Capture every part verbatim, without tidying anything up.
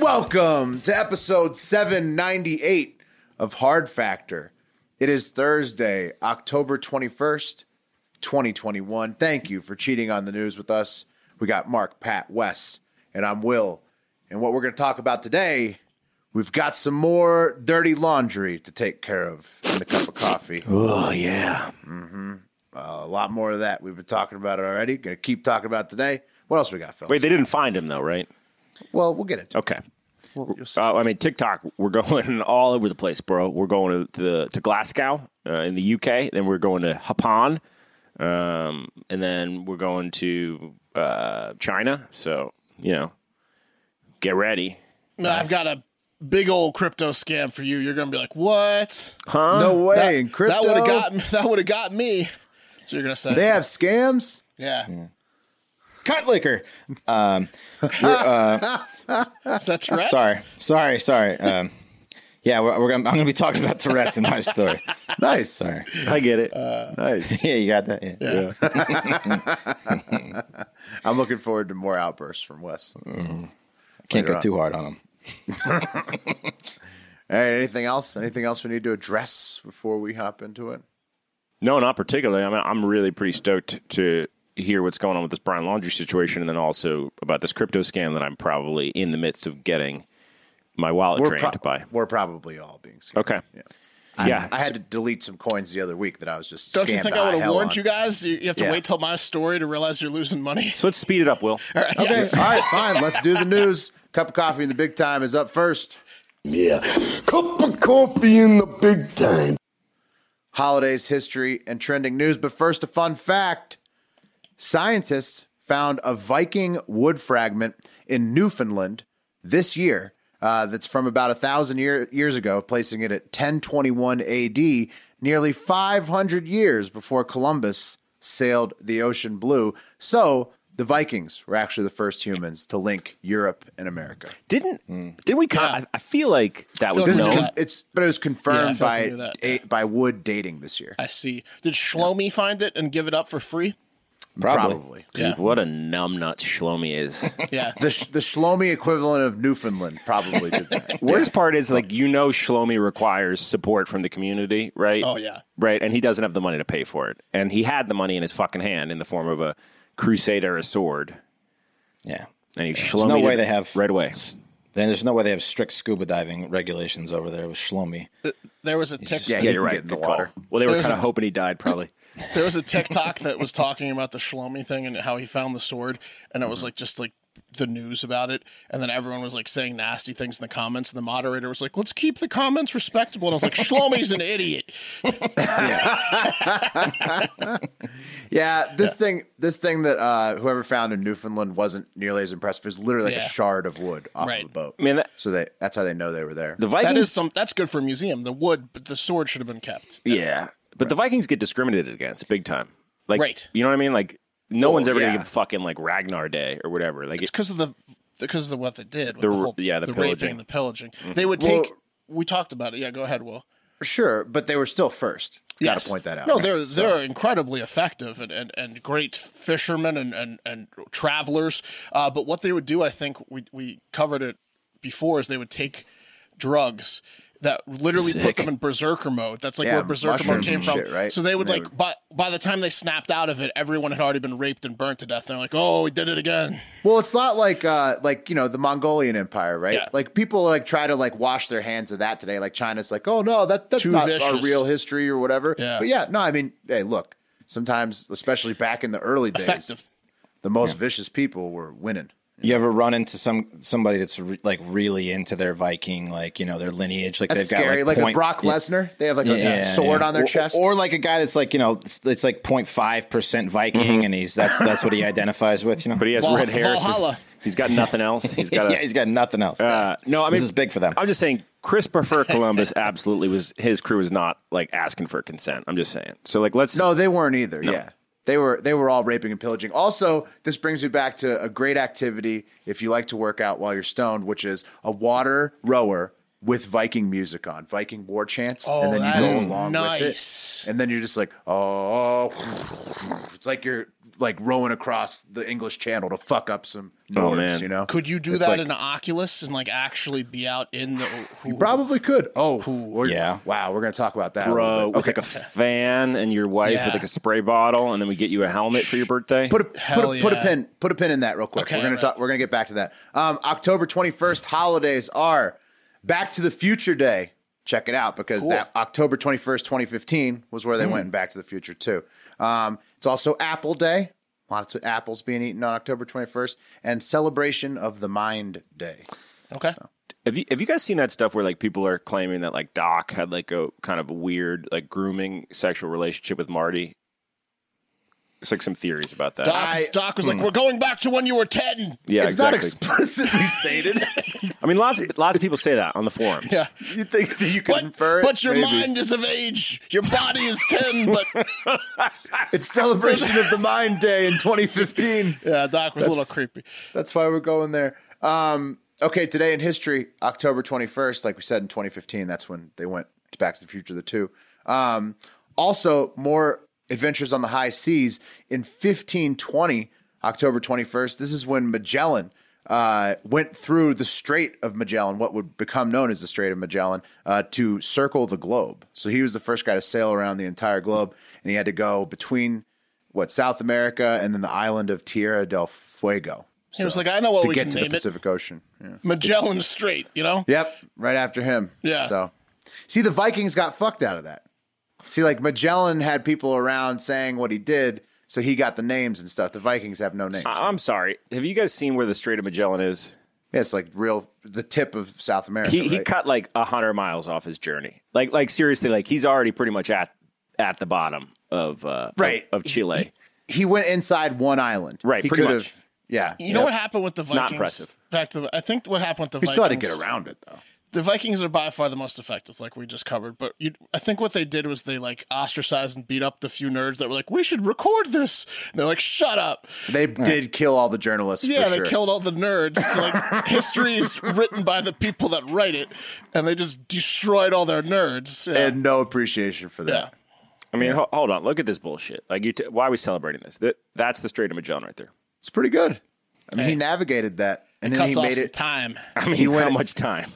Welcome to episode seven ninety-eight of Hard Factor. It is Thursday, October twenty-first, twenty twenty-one. Thank you for cheating on the news with us. We got Mark, Pat, Wes, and I'm Will. And what we're going to talk about today, we've got some more dirty laundry to take care of in a cup of coffee. Oh, yeah. Mm-hmm. Uh, a lot more of that. We've been talking about it already. Going to keep talking about it today. What else we got, Phil? Wait, they didn't find him, though, right? Well, we'll get into okay. it. Okay. Well, uh, I mean, TikTok, we're going all over the place, bro. We're going to the, to Glasgow uh, in the U K. Then we're going to Japan. Um, and then we're going to uh, China. So, you know, get ready. No, I've got a big old crypto scam for you. You're going to be like, what? Huh? No way. That, in crypto? That would have got me. That would have got me. So you're going to say. They have scams? Yeah. yeah. Cut liquor. Um, uh, Is that Tourette's? Sorry, sorry, sorry. Um, yeah, we're, we're gonna, I'm going to be talking about Tourette's in my story. Nice. Sorry. I get it. Uh, nice. Yeah, you got that. Yeah. yeah. yeah. I'm looking forward to more outbursts from Wes. Mm-hmm. Can't go on. Too hard on him. All right, anything else? Anything else we need to address before we hop into it? No, not particularly. I mean, I'm really pretty stoked to hear what's going on with this Brian Laundrie situation, and then also about this crypto scam that I'm probably in the midst of getting my wallet we're drained pro- by. We're probably all being scammed. Okay. Yeah. I, yeah. I had to delete some coins the other week that I was just Don't you think I would have warned on. you guys? You have to yeah. wait till my story to realize you're losing money. So let's speed it up, Will. all right. Okay. Yes. All right, fine. Let's do the news. Cup of coffee in the big time is up first. Yeah. Cup of coffee in the big time. Holidays, history, and trending news. But first, a fun fact. Scientists found a Viking wood fragment in Newfoundland this year uh, that's from about one thousand year, years ago, placing it at ten twenty-one A D, nearly five hundred years before Columbus sailed the ocean blue. So the Vikings were actually the first humans to link Europe and America. Didn't mm. did we? Con- yeah. I feel like that I was known. Con- it's but it was confirmed yeah, by a, by wood dating this year. I see. Did Shlomi yeah. find it and give it up for free? Probably. Probably. Dude, yeah. What a numbnut Shlomi is. yeah. The the Shlomi equivalent of Newfoundland probably did that. Worst yeah. part is, like, you know, Shlomi requires support from the community, right? Oh, yeah. Right. And he doesn't have the money to pay for it. And he had the money in his fucking hand in the form of a crusade or a sword. Yeah. And he yeah. Shlomi. There's no way they have. Right away. Then there's no way they have strict scuba diving regulations over there with Shlomi. Uh, there was a TikTok. Yeah, yeah, you're right. In the water. Call. Well, they there were kind of hoping he died, probably. There was a TikTok that was talking about the Shlomi thing and how he found the sword, and it was like just like the news about it, and then everyone was like saying nasty things in the comments, and the moderator was like, "Let's keep the comments respectable," and I was like, "Shlomi's an idiot." yeah. yeah, this yeah. thing, this thing that uh, whoever found in Newfoundland wasn't nearly as impressive. It was literally like yeah. a shard of wood off right. of a boat. I mean, that, so they, that's how they know they were there. The Vikings, that is some, that's good for a museum. The wood, but the sword should have been kept. Yeah, yeah. but right. the Vikings get discriminated against big time. Like, right. you know what I mean? Like. No oh, one's ever yeah. going to get fucking like Ragnar Day or whatever. Like it's because it, of the because of what they did. With the, the whole, yeah, the, the pillaging, raping, the pillaging. Mm-hmm. They would take. Well, we talked about it. Yeah, go ahead, Will. Sure, but they were still first. Yes. Got to point that out. No, they're so. they're incredibly effective and, and, and great fishermen and and, and travelers. Uh, but what they would do, I think we we covered it before, is they would take drugs that literally Sick. put them in berserker mode. That's like yeah, where berserker mode came from. Shit, right? So they would they like, would... by by the time they snapped out of it, everyone had already been raped and burnt to death. They're like, oh, we did it again. Well, it's not like, uh, like you know, the Mongolian Empire, right? Yeah. Like people like try to like wash their hands of that today. Like China's like, oh no, that that's Too not vicious. our real history or whatever. Yeah. But yeah, no, I mean, hey, look, sometimes, especially back in the early days, Effective. the most yeah. vicious people were winning. You ever run into some somebody that's re- like really into their Viking, like, you know, their lineage, like that's they've scary. got like, like point- a Brock Lesnar, they have like a yeah, sword yeah. on their or, chest, or like a guy that's like, you know, it's, it's like zero point five percent Viking, mm-hmm. and he's that's that's what he identifies with, you know. But he has Val- red hair. So he's got nothing else. He's got a, yeah, he's got nothing else. Uh, no, I mean this is big for them. I'm just saying, Christopher Columbus absolutely was. His crew was not like asking for consent. I'm just saying. So like let's no, they weren't either. No. Yeah. They were they were all raping and pillaging. Also, this brings me back to a great activity if you like to work out while you're stoned, which is a water rower with Viking music on, Viking war chants, oh, and then you go along nice. with it, and then you're just like, oh, it's like you're like rowing across the English Channel to fuck up some Nords, oh, you know? Could you do it's that like, in an Oculus and like actually be out in the? Who, you probably could. Oh, who, or, yeah! Wow, we're gonna talk about that, bro. With okay. like a fan and your wife yeah. with like a spray bottle, and then we get you a helmet for your birthday. Put a put a, yeah. put a pin put a pin in that real quick. Okay, we're gonna right. talk, we're gonna get back to that. Um, October twenty-first holidays are Back to the Future Day. Check it out, because cool. that October twenty-first, twenty fifteen was where they mm. went in Back to the Future too. Um, it's also Apple Day. Lots of apples being eaten on October twenty-first, and Celebration of the Mind Day. Okay. So. Have you have you guys seen that stuff where like people are claiming that like Doc had like a kind of a weird like grooming sexual relationship with Marty? It's like some theories about that. Doc, I, Doc was mm. like, we're going back to when you were ten. Yeah, it's exactly. not explicitly stated. I mean, lots of, lots of people say that on the forums. Yeah. You think that you can but, infer it? But your Maybe. mind is of age. Your body is ten, but... It's Celebration of the Mind Day in twenty fifteen. Yeah, Doc was that's, a little creepy. That's why we're going there. Um, okay, today in history, October twenty-first, like we said in twenty fifteen, that's when they went to Back to the Future, the two. Um, also, more... Adventures on the High Seas in fifteen twenty, October twenty-first. This is when Magellan uh, went through the Strait of Magellan, what would become known as the Strait of Magellan, uh, to circle the globe. So he was the first guy to sail around the entire globe, and he had to go between what South America and then the island of Tierra del Fuego. So, he was like, I know what we can name it. To get to the Pacific Ocean. Yeah. Magellan it's, Strait, you know? Yep, right after him. Yeah. So, see, the Vikings got fucked out of that. See, like Magellan had people around saying what he did, so he got the names and stuff. The Vikings have no names. I'm sorry. Have you guys seen where the Strait of Magellan is? Yeah, it's like real the tip of South America. He, right? he cut like a hundred miles off his journey. Like, like seriously, like he's already pretty much at at the bottom of uh, right. of, of Chile. He, he went inside one island. Right, he pretty much. Yeah, you yep. know what happened with the Vikings? It's not impressive. Back to the, I think what happened with the he Vikings. He still had to get around it though. The Vikings are by far the most effective, like we just covered. But you, I think what they did was they like ostracized and beat up the few nerds that were like, "We should record this." And they're like, "Shut up!" They yeah. did kill all the journalists. Yeah, for they sure. killed all the nerds. So, like history is written by the people that write it, and they just destroyed all their nerds. Yeah. And no appreciation for that. Yeah. I mean, ho- hold on, look at this bullshit. Like, you t- why are we celebrating this? That that's the Strait of Magellan right there. It's pretty good. I mean, hey. he navigated that. And it then cuts he off made some it time. I mean, he went, how much time?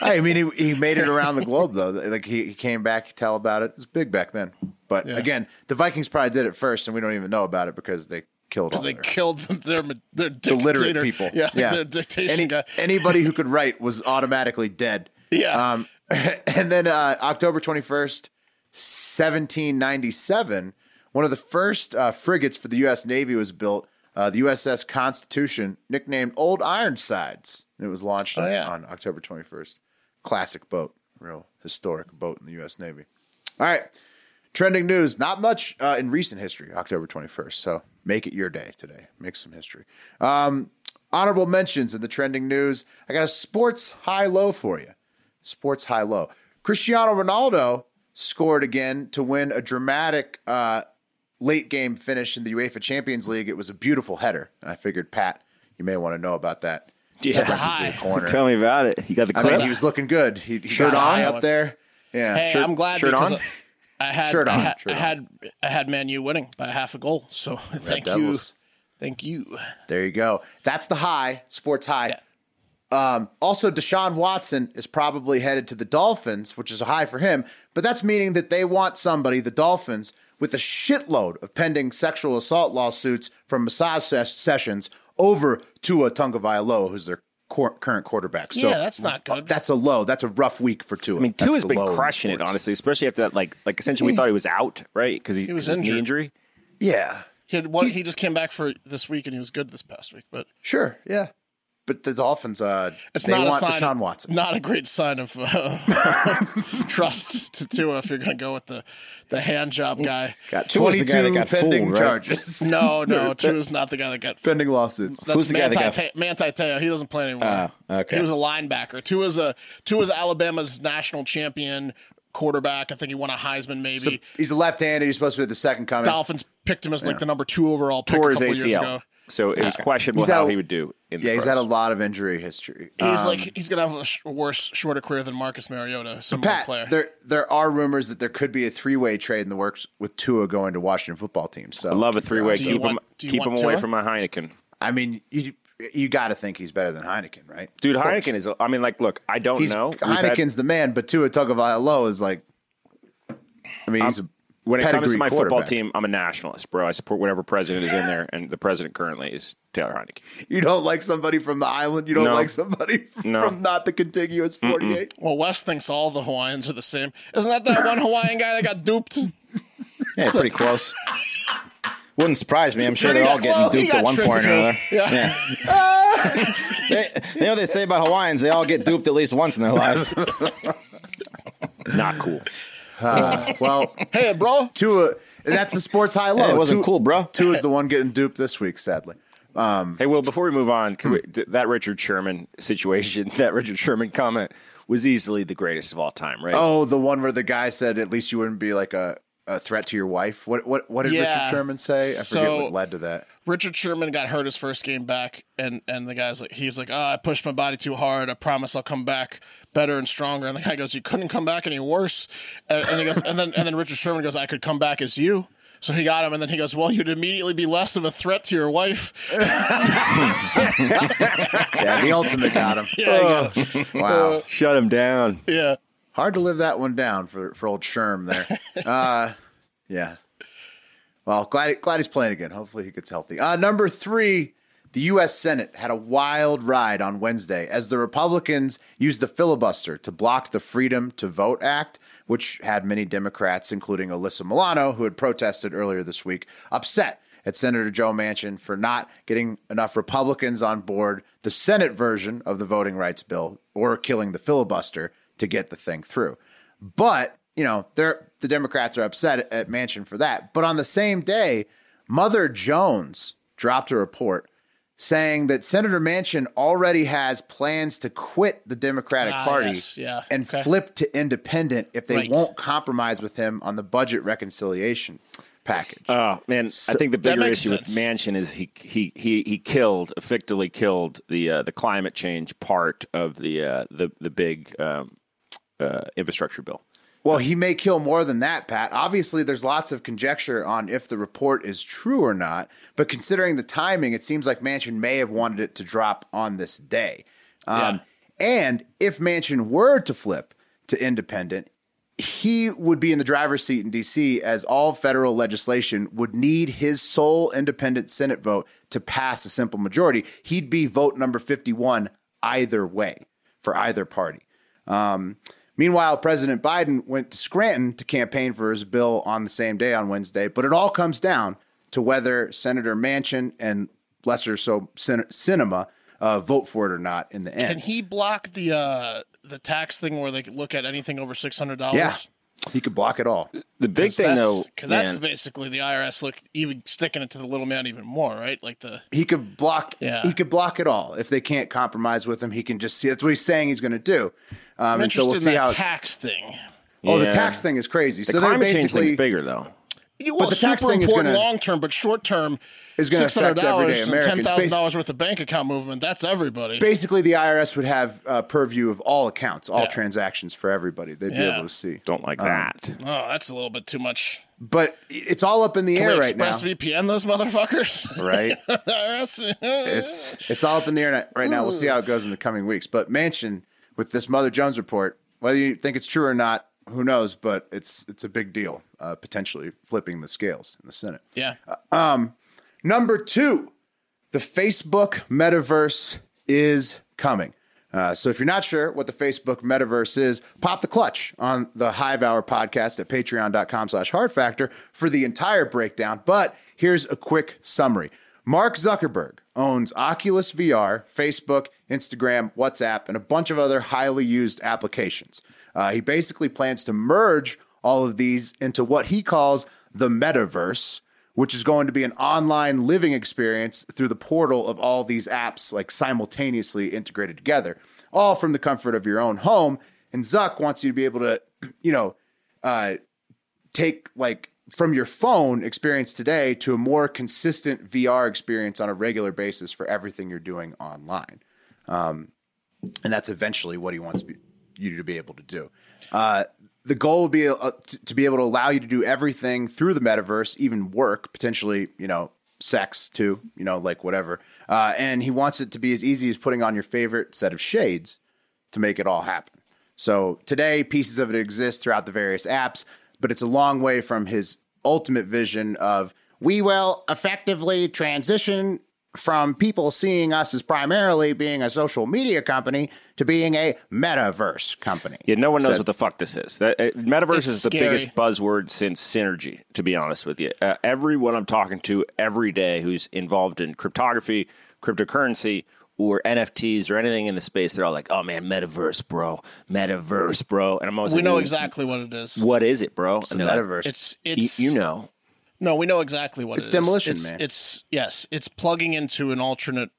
I mean, he, he made it around the globe, though. Like he, he came back, he'd tell about it. It was big back then. But yeah. again, the Vikings probably did it first, and we don't even know about it because they killed all they their, killed their, their dictator. Illiterate people. Yeah, yeah. their dictation Any, guy. Anybody who could write was automatically dead. Yeah. Um, and then uh, October twenty-first, seventeen ninety-seven, one of the first uh, frigates for the U S Navy was built. Uh, the U S S Constitution, nicknamed Old Ironsides, and it was launched oh, yeah. on October twenty-first. Classic boat, real historic boat in the U S Navy. All right, trending news. Not much uh, in recent history, October twenty-first, so make it your day today. Make some history. Um, honorable mentions in the trending news. I got a sports high-low for you. Sports high-low. Cristiano Ronaldo scored again to win a dramatic uh late game finish in the UEFA Champions League. It was a beautiful header. And I figured, Pat, you may want to know about that. Yeah. Tell me about it. You got the clip? I mean, he was looking good. He, he shirt on up there. Yeah. Hey, shirt, I'm glad shirt because on? I had, shirt on. I had, shirt on. I had I had Man U winning by half a goal. So Red thank Devils. you. Thank you. There you go. That's the high, sports high. Yeah. Um, also, Deshaun Watson is probably headed to the Dolphins, which is a high for him. But that's meaning that they want somebody, the Dolphins, with a shitload of pending sexual assault lawsuits from massage ses- sessions over Tua Tagovailoa, who's their cor- current quarterback. So yeah, that's not good. That's a low. That's a rough week for Tua. I mean, Tua's that's been crushing it, honestly, especially after that, like, like essentially we thought he was out, right? Because he, he was injured. Knee injury. Yeah. He had one, he just came back for this week, and he was good this past week. But sure, yeah. But the Dolphins, uh, it's they not want sign, Deshaun Watson. Not a great sign of uh, trust to Tua if you're going to go with the, the hand job guy. Got Tua's the guy that got pending fooled, charges. Right? No, no, Tua's not the guy that got pending lawsuits. That's Who's the Manti guy that got f- Manti Teo? He doesn't play anymore. Uh, okay. He was a linebacker. Tua's a Tua's Alabama's national champion quarterback. I think he won a Heisman. Maybe so he's a left-handed. He's supposed to be the second coming. Dolphins picked him as like yeah. the number two overall pick Tours a couple A C L. Years ago. So it was questionable he's how a, he would do. In yeah, the he's had a lot of injury history. He's um, like he's gonna have a sh- worse, shorter career than Marcus Mariota, some Pat, player. There, there are rumors that there could be a three-way trade in the works with Tua going to Washington football team. So I love a three-way. Do keep want, him, keep him Tua? away from my Heineken. I mean, you you got to think he's better than Heineken, right? Dude, Heineken is. I mean, like, look, I don't he's, know. Heineken's had, the man, but Tua Tagovailoa is like. I mean, I'm, he's a. When it comes to my football team, I'm a nationalist, bro. I support whatever president is in there, and the president currently is Taylor Heineken. You don't like somebody from the island? You don't no. like somebody from, no. from not the contiguous forty-eight? Mm-mm. Well, Wes thinks all the Hawaiians are the same. Isn't that that one Hawaiian guy that got duped? Yeah, pretty close. Wouldn't surprise me. I'm sure they're all getting duped at one point or another. Yeah. yeah. they, you know what they say about Hawaiians? They all get duped at least once in their lives. Not cool. Uh, well, hey, bro, Tua, that's the sports high low. Hey, it wasn't Tua, cool, bro. Tua's the one getting duped this week, sadly. Um, hey, Will, before we move on, can we, that Richard Sherman situation, that Richard Sherman comment was easily the greatest of all time, right? Oh, the one where the guy said, at least you wouldn't be like a, a threat to your wife. What What, what did yeah. Richard Sherman say? I so, forget what led to that. Richard Sherman got hurt his first game back, and, and the guy's like, he was like, oh, I pushed my body too hard. I promise I'll come back better and stronger. And the guy goes, you couldn't come back any worse. And, and he goes, and then and then Richard Sherman goes, I could come back as you. So he got him, and then he goes, well, you'd immediately be less of a threat to your wife. Yeah, the ultimate got him. Yeah, oh. got him. Wow. Uh, Shut him down. Yeah. Hard to live that one down for, for old Sherm there. Uh, yeah. Well, glad, glad he's playing again. Hopefully he gets healthy. Uh, number three. The U S Senate had a wild ride on Wednesday as the Republicans used the filibuster to block the Freedom to Vote Act, which had many Democrats, including Alyssa Milano, who had protested earlier this week, upset at Senator Joe Manchin for not getting enough Republicans on board the Senate version of the voting rights bill or killing the filibuster to get the thing through. But, you know, they're, the Democrats are upset at Manchin for that. But on the same day, Mother Jones dropped a report saying that Senator Manchin already has plans to quit the Democratic ah, Party yes, yeah, and okay. flip to independent if they right. won't compromise with him on the budget reconciliation package. Oh, man, so, I think the bigger issue sense. with Manchin is he he he he killed, effectively killed the uh, the climate change part of the uh, the the big um, uh, infrastructure bill. Well, he may kill more than that, Pat. Obviously, there's lots of conjecture on if the report is true or not. But considering the timing, it seems like Manchin may have wanted it to drop on this day. Um, yeah. And if Manchin were to flip to independent, he would be in the driver's seat in D C as all federal legislation would need his sole independent Senate vote to pass a simple majority. He'd be vote number fifty-one either way for either party. Um Meanwhile, President Biden went to Scranton to campaign for his bill on the same day on Wednesday. But it all comes down to whether Senator Manchin and lesser so Sen- Sinema uh, vote for it or not in the end. Can he block the uh, the tax thing where they look at anything over six hundred dollars? Yeah, he could block it all. The big thing, though, because that's basically the I R S look even sticking it to the little man even more, right? Like the he could block. Yeah. He could block it all if they can't compromise with him. He can just see that's what he's saying he's going to do. Um, I'm and so we'll see in that how tax thing. Oh, yeah. The tax thing is crazy. The so climate change thing's bigger, though. Yeah, well, but the tax thing is going to long term, but short term is going to affect everyday Americans. Ten thousand dollars worth of bank account movement—that's everybody. Basically, the I R S would have uh, purview of all accounts, all yeah. transactions for everybody. They'd yeah. be able to see. Don't like um, that. Oh, that's a little bit too much. But it's all up in the Can air right now. ExpressVPN those motherfuckers, right? it's it's all up in the air right now. We'll see how it goes in the coming weeks. But Manchin. With this Mother Jones report, whether you think it's true or not, who knows? But it's it's a big deal, uh, potentially flipping the scales in the Senate. Yeah. Uh, um, number two, the Facebook metaverse is coming. Uh, so if you're not sure what the Facebook metaverse is, pop the clutch on the Hive Hour podcast at patreon dot com slash hard factor for the entire breakdown. But Here's a quick summary. Mark Zuckerberg owns Oculus V R, Facebook, Instagram, WhatsApp, and a bunch of other highly used applications. Uh, he basically plans to merge all of these into what he calls the metaverse, which is going to be an online living experience through the portal of all these apps, like simultaneously integrated together, all from the comfort of your own home. And Zuck wants you to be able to, you know, uh, take like from your phone experience today to a more consistent V R experience on a regular basis for everything you're doing online. Um, and that's eventually what he wants be, you to be able to do. Uh, the goal would be uh, to, to be able to allow you to do everything through the metaverse, even work, potentially, you know, sex too, you know, like whatever. Uh, and he wants it to be as easy as putting on your favorite set of shades to make it all happen. So today, pieces of it exist throughout the various apps, but it's a long way from his ultimate vision of we will effectively transition from people seeing us as primarily being a social media company to being a metaverse company. Yeah, no one knows so, what the fuck this is. That, uh, metaverse is the scary. biggest buzzword since synergy, to be honest with you. Uh, everyone I'm talking to every day who's involved in cryptography, cryptocurrency, or N F Ts or anything in the space, they're all like, oh, man, metaverse, bro. Metaverse, bro. And I'm always we like, we know exactly what it is. What is it, bro? It's and the metaverse. Like, it's, it's, you know. No, we know exactly what it's it is. It's demolition, man. It's, yes, it's plugging into an alternate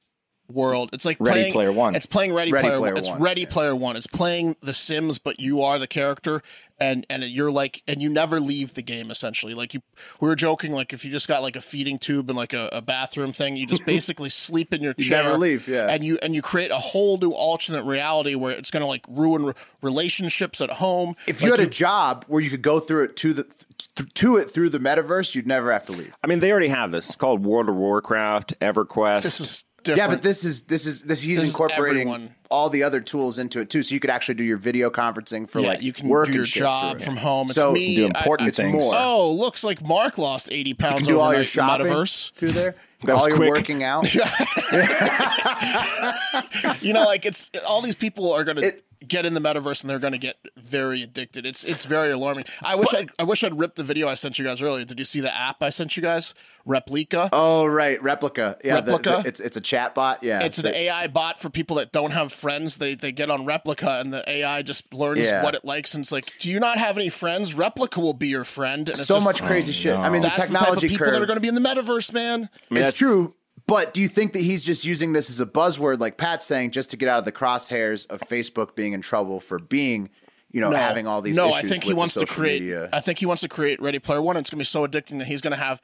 world. It's like Ready playing, Player One. It's playing Ready, Ready Player, Player One. It's Ready yeah. Player One. It's playing The Sims, but you are the character. And and you're like, and you never leave the game, essentially. Like, you, we were joking, like, if you just got, like, a feeding tube and, like, a, a bathroom thing, you just basically sleep in your chair. You never leave, yeah. And you, and you create a whole new alternate reality where it's going to, like, ruin re- relationships at home. If like you had you, a job where you could go through it to the th- to it through the metaverse, you'd never have to leave. I mean, they already have this. It's called World of Warcraft, EverQuest. This is different. Yeah, but this is, this is, this, he's this incorporating is all the other tools into it too. So you could actually do your video conferencing for yeah, like you can work do your job from home. It's so me, you can do important I, I, things. More. Oh, looks like Mark lost eighty pounds. You can do all your shopping metaverse through there. That all your quick. working out. You know, like it's all these people are going to get in the metaverse and they're going to get very addicted. It's, it's very alarming. I wish I, I wish I'd ripped the video I sent you guys earlier. Did you see the app I sent you guys? Replica. Oh, right. Replica. Yeah. Replica. The, the, it's, it's a chat bot. Yeah. It's an A I bot for people that don't have friends. They they get on Replica and the A I just learns yeah. what it likes. And it's like, do you not have any friends? Replica will be your friend. And it's so just, much crazy oh, shit. No. I mean, that's the technology the type of people curve. That are going to be in the metaverse, man. I mean, it's true. But do you think that he's just using this as a buzzword, like Pat's saying, just to get out of the crosshairs of Facebook being in trouble for being You know, no, having all these no, issues I think with he wants to create, media. I think he wants to create Ready Player One, and it's going to be so addicting that he's going to have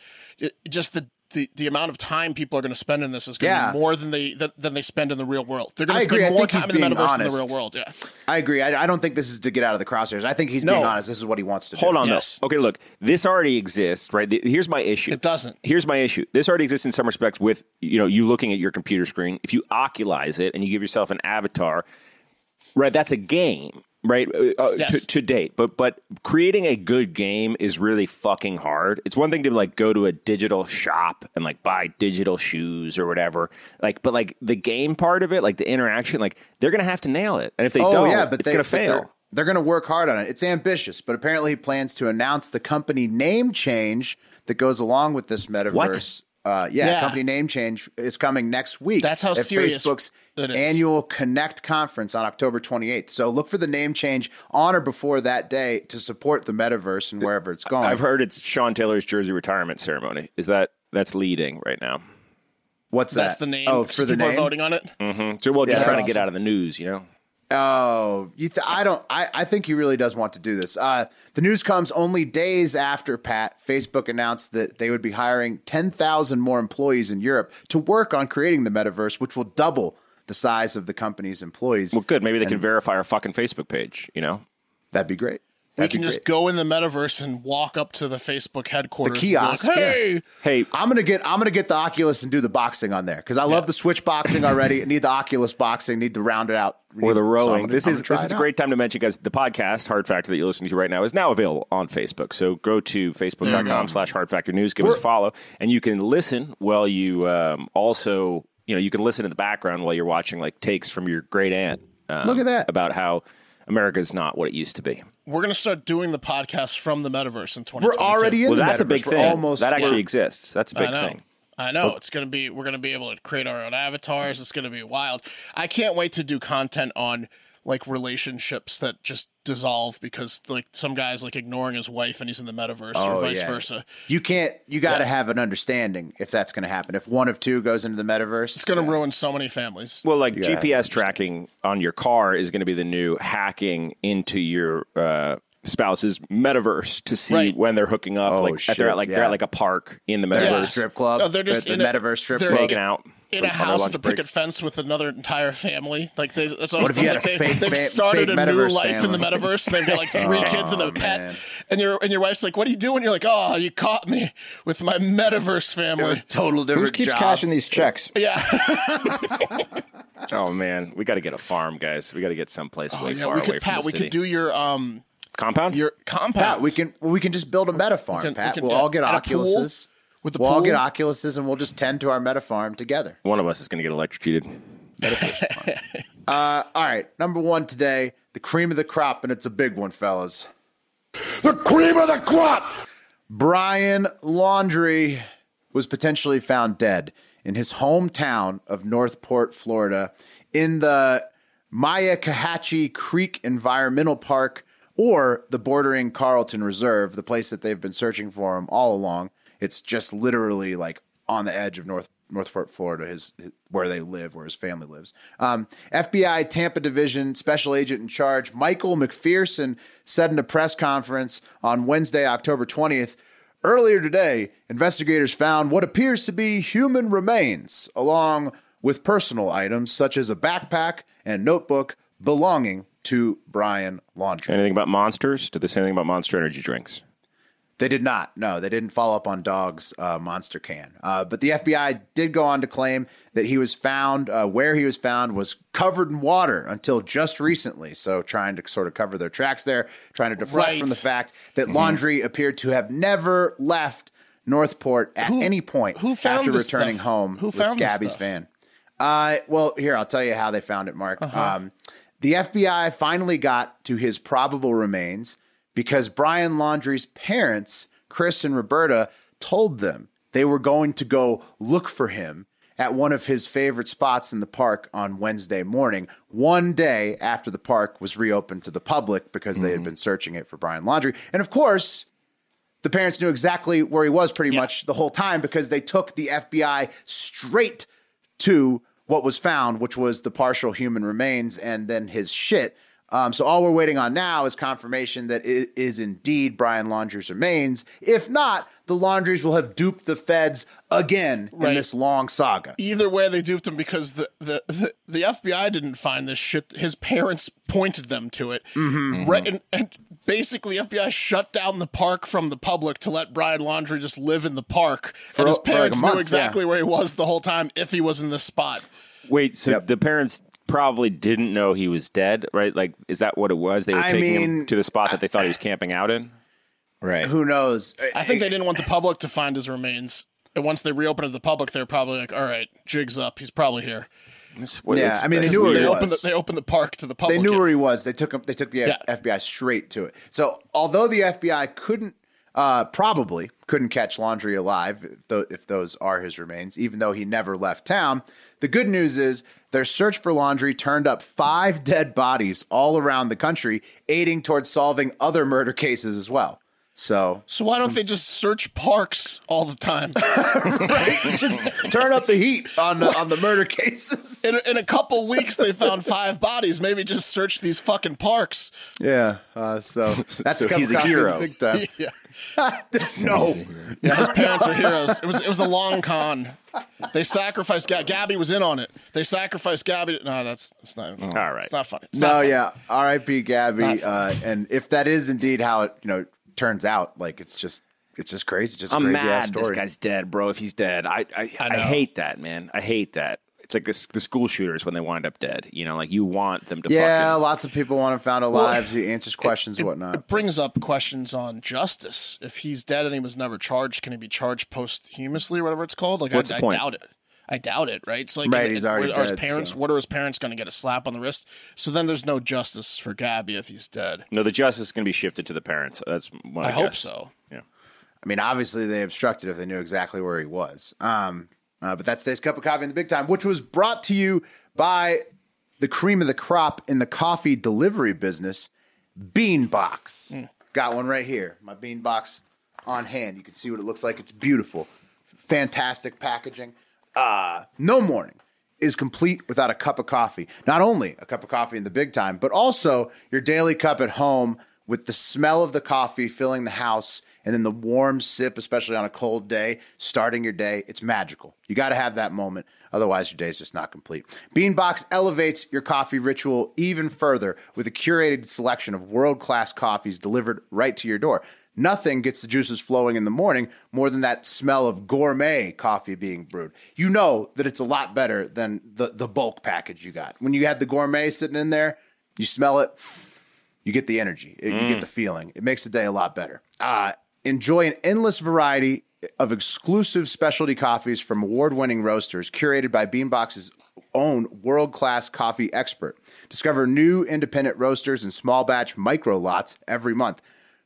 just the, the, the amount of time people are going to spend in this is going to yeah. be more than they than, than they spend in the real world. They're going to spend more time in the metaverse than the real world. Yeah, I agree. I, I don't think this is to get out of the crosshairs. I think he's no. being honest. This is what he wants to do. Hold on, yes. though. Okay, look, this already exists, right? Here's my issue. It doesn't. Here's my issue. This already exists in some respects with you know you looking at your computer screen. If you Oculize it and you give yourself an avatar, right? That's a game. Right. Uh, yes. to, to date. But but creating a good game is really fucking hard. It's one thing to like go to a digital shop and like buy digital shoes or whatever. Like but like the game part of it, like the interaction, like they're going to have to nail it. And if they oh, don't, yeah, but it's going to fail. They're, they're going to work hard on it. It's ambitious. But apparently he plans to announce the company name change that goes along with this metaverse. What? Uh, yeah, yeah, company name change is coming next week. That's how serious Facebook's it is. Annual Connect conference on October twenty-eighth. So look for the name change on or before that day to support the metaverse and wherever it's going. I've heard it's Sean Taylor's jersey retirement ceremony. Is that that's leading right now? What's that? That's the name. Oh, for the name? People are voting on it. Mm-hmm. So well, yeah, just trying awesome. to get out of the news, you know. Oh, you th- I don't. I, I think he really does want to do this. Uh, the news comes only days after, Pat, Facebook announced that they would be hiring ten thousand more employees in Europe to work on creating the metaverse, which will double the size of the company's employees. Well, good. Maybe they and, can verify our fucking Facebook page, you know? That'd be great. That'd we can just go in the metaverse and walk up to the Facebook headquarters. The kiosk. Like, hey, yeah. hey, I'm gonna get I'm gonna get the Oculus and do the boxing on there because I love yeah. the Switch boxing already. I need the Oculus boxing. Need to round it out. Or the rowing. So gonna, this is this is a great time to mention, guys. The podcast Hard Factor that you're listening to right now is now available on Facebook. So go to facebook dot com slash hard factor news. Give We're, us a follow, and you can listen while you um, also you know you can listen in the background while you're watching like takes from your great aunt. Um, Look at that about how America is not what it used to be. we're going to start doing the podcast from the metaverse in twenty twenty-two. We're already in well, the metaverse. Well, that's a big thing. Almost that actually exists. That's a big I thing. I know. But it's going to be, we're going to be able to create our own avatars. It's going to be wild. I can't wait to do content on like relationships that just dissolve because like some guy's like ignoring his wife and he's in the metaverse oh, or vice yeah. versa. You can't, you got to yeah. have an understanding if that's going to happen. If one of two goes into the metaverse, it's going to yeah. ruin so many families. Well, like G P S tracking on your car is going to be the new hacking into your, uh, spouse's metaverse to see right. when they're hooking up. Oh, like shit, they're at like, yeah. they're at like a park in the metaverse yeah. strip club. No, they're just they're in the a, metaverse strip club. Making out. In a house with a picket fence with another entire family. Like they, that's all. What if you had like a they, fake, they've started fake a new life family. In the metaverse. They've got like three oh, kids and a pet, man. and your and your wife's like, "What are you doing?" You're like, "Oh, you caught me with my metaverse family." Total different. Who keeps job. cashing these checks? Yeah. Oh man, we got to get a farm, guys. We got to get someplace oh, way yeah, far we could, away Pat, from the we city. We could do your um compound. Your compound. Pat, we can we can just build a meta farm. We can, Pat, we can, we'll yeah, all get Oculuses. With the we'll pool? all get Oculuses and we'll just tend to our meta farm together. One of us is going to get electrocuted. uh, all right. Number one today, the cream of the crop, and it's a big one, fellas. The cream of the crop! Brian Laundrie was potentially found dead in his hometown of Northport, Florida, in the Myakahatchee Creek Environmental Park or the bordering Carlton Reserve, the place that they've been searching for him all along. It's just literally like on the edge of North Northport, Florida, his, his where they live, where his family lives. Um, F B I Tampa Division Special Agent in Charge Michael McPherson said in a press conference on Wednesday, October twentieth, earlier today, investigators found what appears to be human remains, along with personal items such as a backpack and notebook belonging to Brian Laundrie. Anything about monsters? Did they say anything about Monster energy drinks? They did not. No, they didn't follow up on Dog's uh, monster can. Uh, but the F B I did go on to claim that he was found, uh, where he was found was covered in water until just recently. So trying to sort of cover their tracks there, trying to deflect right. from the fact that mm-hmm. Laundrie appeared to have never left Northport at who, any point who found after returning stuff? home who found with Gabby's stuff? van. Uh, well, here, I'll tell you how they found it, Mark. Uh-huh. Um, the F B I finally got to his probable remains because Brian Laundrie's parents, Chris and Roberta, told them they were going to go look for him at one of his favorite spots in the park on Wednesday morning, one day after the park was reopened to the public because mm-hmm. they had been searching it for Brian Laundrie. And of course, the parents knew exactly where he was pretty yeah. much the whole time because they took the F B I straight to what was found, which was the partial human remains and then his shit. Um, so all we're waiting on now is confirmation that it is indeed Brian Laundrie's remains. If not, the Laundries will have duped the feds again right. in this long saga. Either way, they duped him because the, the, the, the F B I didn't find this shit. His parents pointed them to it. Mm-hmm. Mm-hmm. Right, and, and basically, F B I shut down the park from the public to let Brian Laundrie just live in the park. For, and his parents like month, knew exactly yeah. where he was the whole time if he was in this spot. Wait, so yep. the parents... probably didn't know he was dead, right? Like, is that what it was? They were I taking mean, him to the spot that they thought he was camping out in? Right. Who knows? I think they didn't want the public to find his remains. And once they reopened it to the public, they're probably like, all right, jig's up. He's probably here. What, yeah, I mean, they knew where they opened, the, they opened the park to the public. They knew where he was. They took him. They took the yeah. F B I straight to it. So although the F B I couldn't, uh, probably couldn't catch Laundrie alive, if, th- if those are his remains, even though he never left town, the good news is their search for Laundrie turned up five dead bodies all around the country, aiding towards solving other murder cases as well. So, so why some... don't they just search parks all the time? Right? Just turn up the heat on the, on the murder cases. In, in a couple weeks, they found five bodies. Maybe just search these fucking parks. Yeah. Uh, so that's so he's a hero. Big time. Yeah. There's no. Yeah, his parents are heroes. It was it was a long con. They sacrificed Gabby. Gabby was in on it. They sacrificed Gabby. No, that's that's not. That's all right. It's not funny. It's no, not funny. Yeah. R I P Gabby. Uh, and if that is indeed how it you know turns out, like it's just it's just crazy. Just I'm crazy mad. Story. This guy's dead, bro. If he's dead, I I, I, I hate that, man. I hate that. It's like the school shooters when they wind up dead. You know, like you want them to. Yeah, fucking... lots of people want him found alive. Well, he answers questions it, and whatnot. It brings up questions on justice. If he's dead and he was never charged, can he be charged posthumously or whatever it's called? Like, What's I, the point? I doubt it. I doubt it, right? It's like, right, he's already are, dead, are his parents, so. What are his parents going to get, a slap on the wrist? So then there's no justice for Gabby if he's dead. No, the justice is going to be shifted to the parents. That's what I, I hope so. Yeah. I mean, obviously they obstructed if they knew exactly where he was. Um, uh, but that's today's Cup of Coffee in the Big Time, which was brought to you by the cream of the crop in the coffee delivery business, Bean Box. Mm. Got one right here. My Bean Box on hand. You can see what it looks like. It's beautiful. Fantastic packaging. Uh, no morning is complete without a cup of coffee. Not only a cup of coffee in the Big Time, but also your daily cup at home with the smell of the coffee filling the house and then the warm sip, especially on a cold day, starting your day. It's magical. You got to have that moment. Otherwise, your day is just not complete. Beanbox elevates your coffee ritual even further with a curated selection of world-class coffees delivered right to your door. Nothing gets the juices flowing in the morning more than that smell of gourmet coffee being brewed. You know that it's a lot better than the, the bulk package you got. When you had the gourmet sitting in there, you smell it, you get the energy, mm. you get the feeling. It makes the day a lot better. Uh, enjoy an endless variety of exclusive specialty coffees from award-winning roasters curated by Beanbox's own world-class coffee expert. Discover new independent roasters and small batch micro lots every month.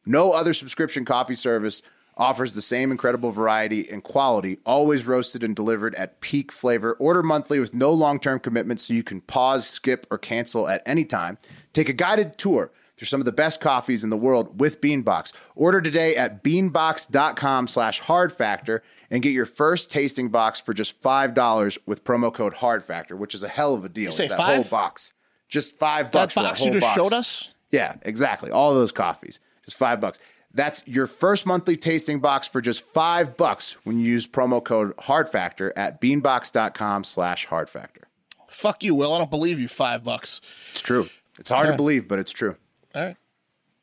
No other subscription coffee service offers the same incredible variety and quality, always roasted and delivered at peak flavor. Order monthly with no long-term commitment so you can pause, skip, or cancel at any time. Take a guided tour through some of the best coffees in the world with Beanbox. Order today at beanbox.com slash hardfactor and get your first tasting box for just five dollars with promo code hardfactor, which is a hell of a deal. It's that five? Whole box. Just five that bucks for that whole box. That box you just showed us? Yeah, exactly. All those coffees. Just five bucks. That's your first monthly tasting box for just five bucks when you use promo code hardfactor at beanbox.com slash hardfactor. Fuck you, Will. I don't believe you, five bucks. It's true. It's hard to believe, but it's true. All right.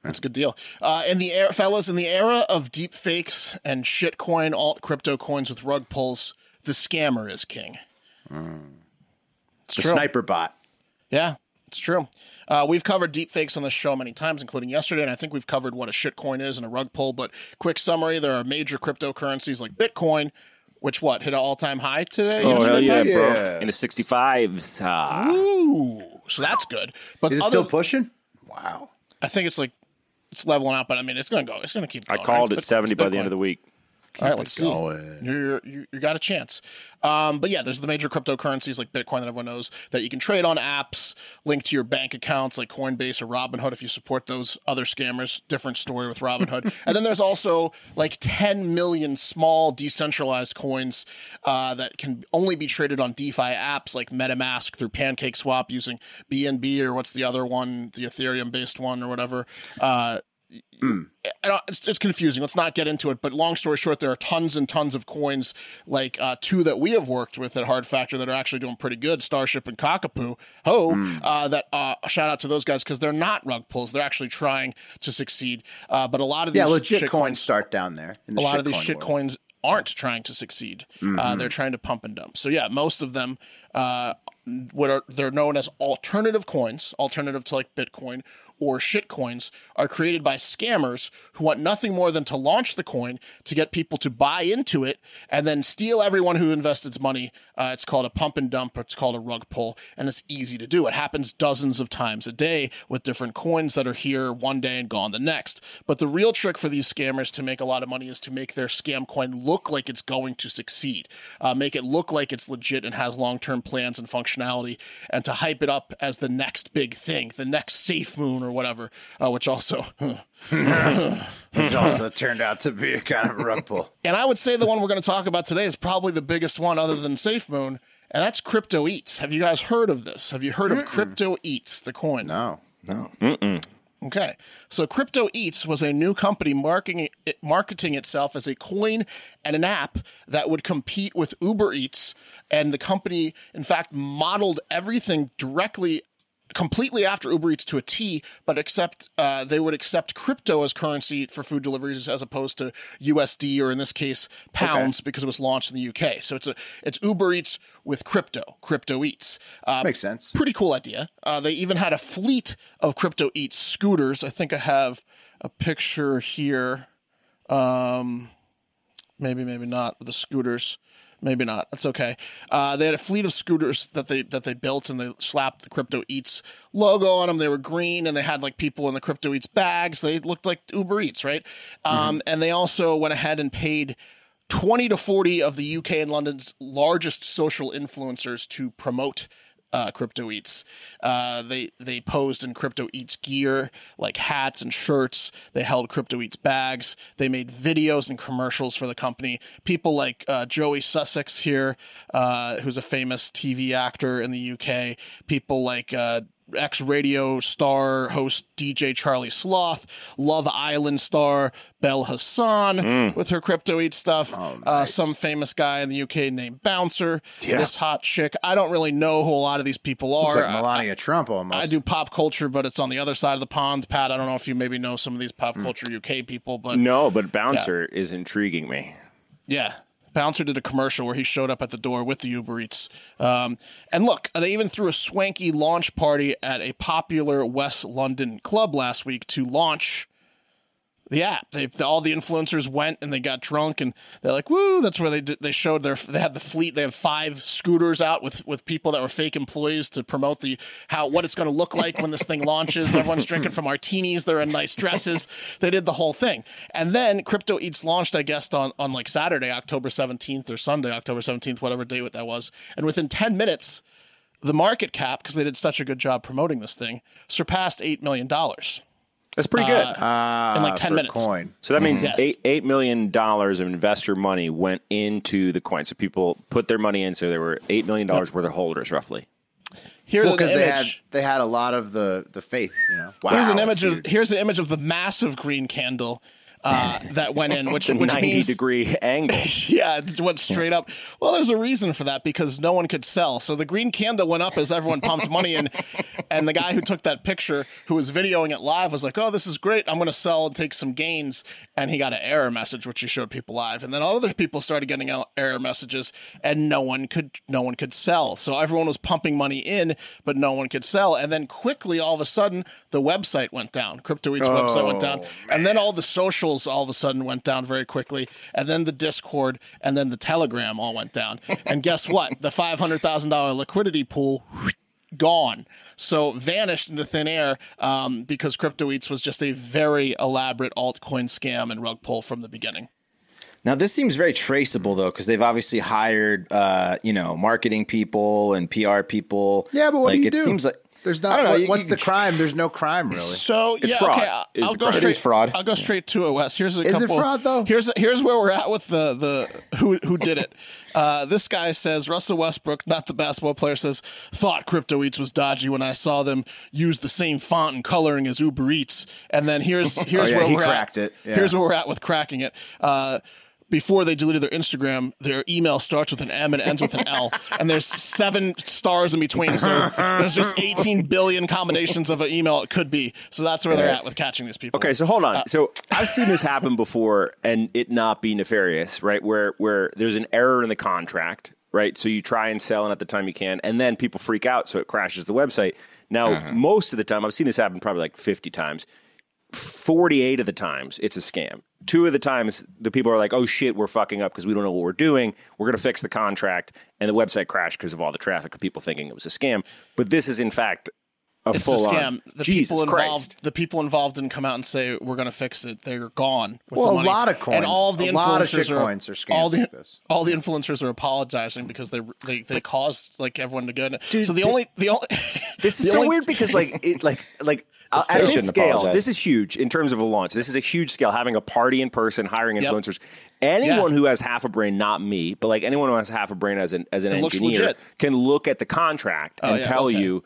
That's a good deal. Uh, in the era, fellas, in the era of deep fakes and shitcoin, alt crypto coins with rug pulls, the scammer is king. Mm. It's the true. Sniper bot. Yeah, it's true. Uh, we've covered deep fakes on this show many times, including yesterday, and I think we've covered what a shitcoin is and a rug pull. But quick summary, there are major cryptocurrencies like Bitcoin, which what? Hit an all-time high today? Oh, hell yeah, bro. Yeah. In the sixty-fives. Uh... Ooh. So that's good. But is it still th- pushing? Wow. I think it's like it's leveling out, but I mean it's gonna go. It's gonna keep going. I called right? it seventy by the end of the week. All right, let's see. You you got a chance. Um, but yeah, there's the major cryptocurrencies like Bitcoin that everyone knows that you can trade on apps linked to your bank accounts like Coinbase or Robinhood if you support those other scammers. Different story with Robinhood. And then there's also like ten million small decentralized coins uh, that can only be traded on DeFi apps like MetaMask through PancakeSwap using B N B or what's the other one, the Ethereum-based one or whatever. Uh Mm. It's, it's confusing. Let's not get into it. But long story short, there are tons and tons of coins like uh, two that we have worked with at Hard Factor that are actually doing pretty good, Starship and Cockapoo. Ho, mm. uh, that uh, shout out to those guys because they're not rug pulls. They're actually trying to succeed. Uh, but a lot of these yeah, legit shit coins start down there. In the a lot of these shit world. coins aren't trying to succeed. Mm-hmm. Uh, they're trying to pump and dump. So yeah, most of them uh, what are they're known as alternative coins, alternative to like Bitcoin. Or shitcoins are created by scammers who want nothing more than to launch the coin to get people to buy into it and then steal everyone who invested money. Uh, it's called a pump and dump. Or it's called a rug pull. And it's easy to do. It happens dozens of times a day with different coins that are here one day and gone the next. But the real trick for these scammers to make a lot of money is to make their scam coin look like it's going to succeed, uh, make it look like it's legit and has long-term plans and functionality, and to hype it up as the next big thing, the next safe moon or whatever, uh, which also which also turned out to be a kind of rug pull. And I would say the one we're going to talk about today is probably the biggest one other than Safe Moon, and that's Crypto Eats. Have you guys heard of this? Have you heard Mm-mm. of Crypto Eats, the coin? No, no. Mm-mm. Okay, so Crypto Eats was a new company marketing, marketing itself as a coin and an app that would compete with Uber Eats, and the company, in fact, modeled everything directly completely after Uber Eats to a T, but accept uh, they would accept crypto as currency for food deliveries as opposed to U S D or in this case pounds okay. because it was launched in the U K. So it's a it's Uber Eats with crypto, Crypto Eats. Uh, Makes sense. Pretty cool idea. Uh, they even had a fleet of Crypto Eats scooters. I think I have a picture here. Um, maybe, maybe not the scooters. maybe not. That's okay. Uh, they had a fleet of scooters that they that they built, and they slapped the Crypto Eats logo on them. They were green, and they had like people in the Crypto Eats bags. They looked like Uber Eats, right? Um, mm-hmm. And they also went ahead and paid twenty to forty of the U K and London's largest social influencers to promote uh, Crypto Eats. Uh, they they posed in Crypto Eats gear, like hats and shirts. They held Crypto Eats bags. They made videos and commercials for the company. People like uh, Joey Sussex here, uh, who's a famous T V actor in the U K. People like uh, ex-radio star host D J Charlie Sloth, Love Island star Belle Hassan mm. with her Crypto Eats stuff. Oh, nice. uh, some famous guy in the U K named Bouncer. Yeah. This hot chick. I don't really know who a lot of these people are. It's like Melania I, Trump almost. I do pop culture, but it's on the other side of the pond. Pat, I don't know if you maybe know some of these pop culture mm. U K people, but no, but Bouncer yeah. is intriguing me. Yeah. Bouncer did a commercial where he showed up at the door with the Uber Eats. Um, and look, they even threw a swanky launch party at a popular West London club last week to launch the app. They, all the influencers went and they got drunk and they're like, woo, that's where they did, they showed their, they had the fleet. They had five scooters out with, with people that were fake employees to promote the, how, what it's going to look like when this thing launches. Everyone's drinking from martinis. They're in nice dresses. They did the whole thing. And then Crypto Eats launched, I guess, on, on like Saturday, October seventeenth or Sunday, October seventeenth, whatever date that was. And within ten minutes, the market cap, cause they did such a good job promoting this thing, surpassed eight million dollars. That's pretty good. Uh, uh, in like ten minutes. Coin. So that means yes. eight eight million dollars of investor money went into the coin. So people put their money in. So there were eight million dollars worth of holders, roughly. Here, because well, the they had they had a lot of the, the faith. You know, wow, here's an image huge. of here's the image of the massive green candle uh, that went in, which, which ninety means, degree angle. Yeah, it went straight up. Well, there's a reason for that because no one could sell. So the green candle went up as everyone pumped money in. And the guy who took that picture, who was videoing it live, was like, oh, this is great. I'm going to sell and take some gains. And he got an error message, which he showed people live. And then all other people started getting error messages, and no one could no one could sell. So everyone was pumping money in, but no one could sell. And then quickly, all of a sudden, the website went down. Crypto Eats oh, website went down. Man. And then all the socials all of a sudden went down very quickly. And then the Discord and then the Telegram all went down. And guess what? The five hundred thousand dollars liquidity pool gone. So vanished into thin air um, because Crypto Eats was just a very elaborate altcoin scam and rug pull from the beginning. Now, this seems very traceable, though, because they've obviously hired, uh, you know, marketing people and P R people. Yeah, but what like, do you it do? Seems like there's not. I don't know, what, what's you, the crime? There's no crime, really. So it's yeah, fraud. Okay, I'll, I'll go crime. straight. It is fraud. I'll go straight to it, Wes. Here's a is couple. Is it fraud though? Here's here's where we're at with the the who who did it. Uh, this guy says, Russell Westbrook, not the basketball player, says, thought Crypto Eats was dodgy when I saw them use the same font and coloring as Uber Eats. And then here's here's oh, yeah, where we're at. It. Yeah. Here's where we're at with cracking it. Uh, before they deleted their Instagram, their email starts with an M and ends with an L. And there's seven stars in between. So there's just eighteen billion combinations of an email it could be. So that's where they're at with catching these people. Okay, so hold on. Uh, so I've seen this happen before and it not be nefarious, right? Where where there's an error in the contract, right? So you try and sell and at the time you can, and then people freak out, so it crashes the website. Now, uh-huh. most of the time, I've seen this happen probably like fifty times. forty-eight of the times it's a scam. Two of the times the people are like, oh shit, we're fucking up because we don't know what we're doing. We're going to fix the contract. And the website crashed because of all the traffic of people thinking it was a scam. But this is in fact a it's full a scam. On the Jesus people involved Christ. The people involved didn't come out and say we're going to fix it. They're gone with well the money. A lot of coins and all of the a influencers are, coins are scams all the, like this. All the influencers are apologizing because they they, they but, caused like everyone to go in. Dude, so the this, only the only this is so only, weird because like it like like at this scale, apologize. This is huge in terms of a launch. This is a huge scale, having a party in person, hiring influencers. Yep. Anyone yeah. who has half a brain, not me, but like anyone who has half a brain as an as an it engineer can look at the contract oh, and yeah, tell okay. you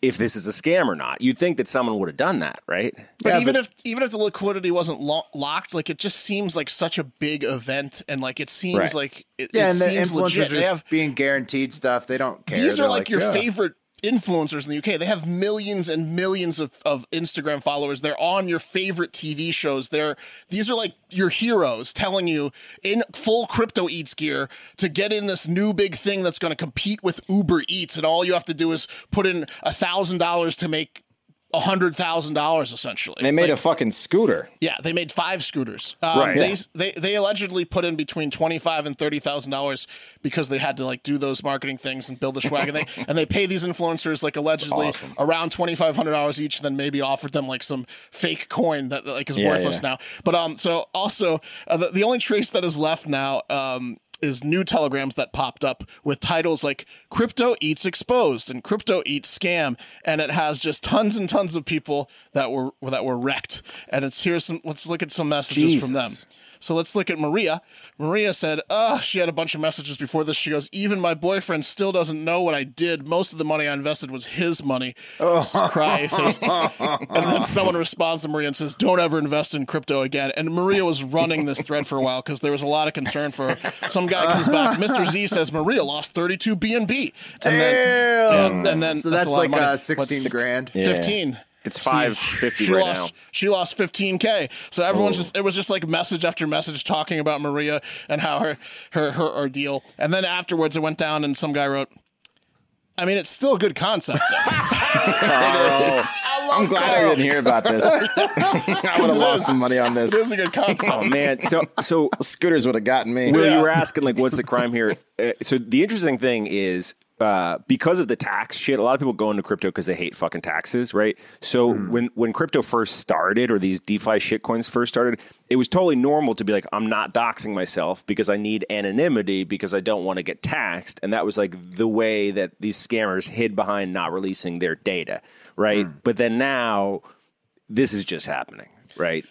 if this is a scam or not. You'd think that someone would have done that, right? But yeah, even but, if even if the liquidity wasn't lo- locked, like it just seems like such a big event, and like it seems right. like it, yeah, it and seems the influencers legit. Are they have, being guaranteed stuff. They don't care. These They're are like, like your yeah. favorite influencers in the U K. They have millions and millions of, of Instagram followers. They're on your favorite T V shows. They're these are like your heroes telling you in full Crypto Eats gear to get in this new big thing that's going to compete with Uber Eats, and all you have to do is put in a thousand dollars to make one hundred thousand dollars essentially. They made like, a fucking scooter. Yeah, they made five scooters. Um, right. They, yeah. they they allegedly put in between twenty-five thousand dollars and thirty thousand dollars because they had to like do those marketing things and build the swag. and, they, and they pay these influencers like allegedly awesome. around twenty-five hundred dollars each, and then maybe offered them like some fake coin that like is yeah, worthless yeah. now. But um, so also uh, the, the only trace that is left now um. is new telegrams that popped up with titles like Crypto Eats Exposed and Crypto Eats Scam. And it has just tons and tons of people that were that were wrecked. And it's here's some, let's look at some messages Jesus. from them. So let's look at Maria. Maria said, oh, she had a bunch of messages before this. She goes, even my boyfriend still doesn't know what I did. Most of the money I invested was his money. Oh. Cry face. And then someone responds to Maria and says, don't ever invest in crypto again. And Maria was running this thread for a while because there was a lot of concern for her. Some guy comes back. Mister Z says, Maria lost thirty-two B N B. Damn. And then, and, and then so that's, that's like uh, sixteen what, grand. fifteen Yeah. It's five fifty right lost, now. She lost fifteen k. So everyone's oh. just it was just like message after message talking about Maria and how her her her ordeal. And then afterwards, it went down, and some guy wrote, "I mean, it's still a good concept." oh, I'm glad Carl. I didn't hear about this. I would have lost is, some money on this. It was a good concept. Oh man, so so scooters would have gotten me. Well, yeah. you were asking like, what's the crime here? Uh, so the interesting thing is. Uh, because of the tax shit, a lot of people go into crypto because they hate fucking taxes, right? So mm. when, when crypto first started or these DeFi shitcoins first started, it was totally normal to be like, I'm not doxing myself because I need anonymity because I don't want to get taxed. And that was like the way that these scammers hid behind not releasing their data, right? Mm. But then now this is just happening, right?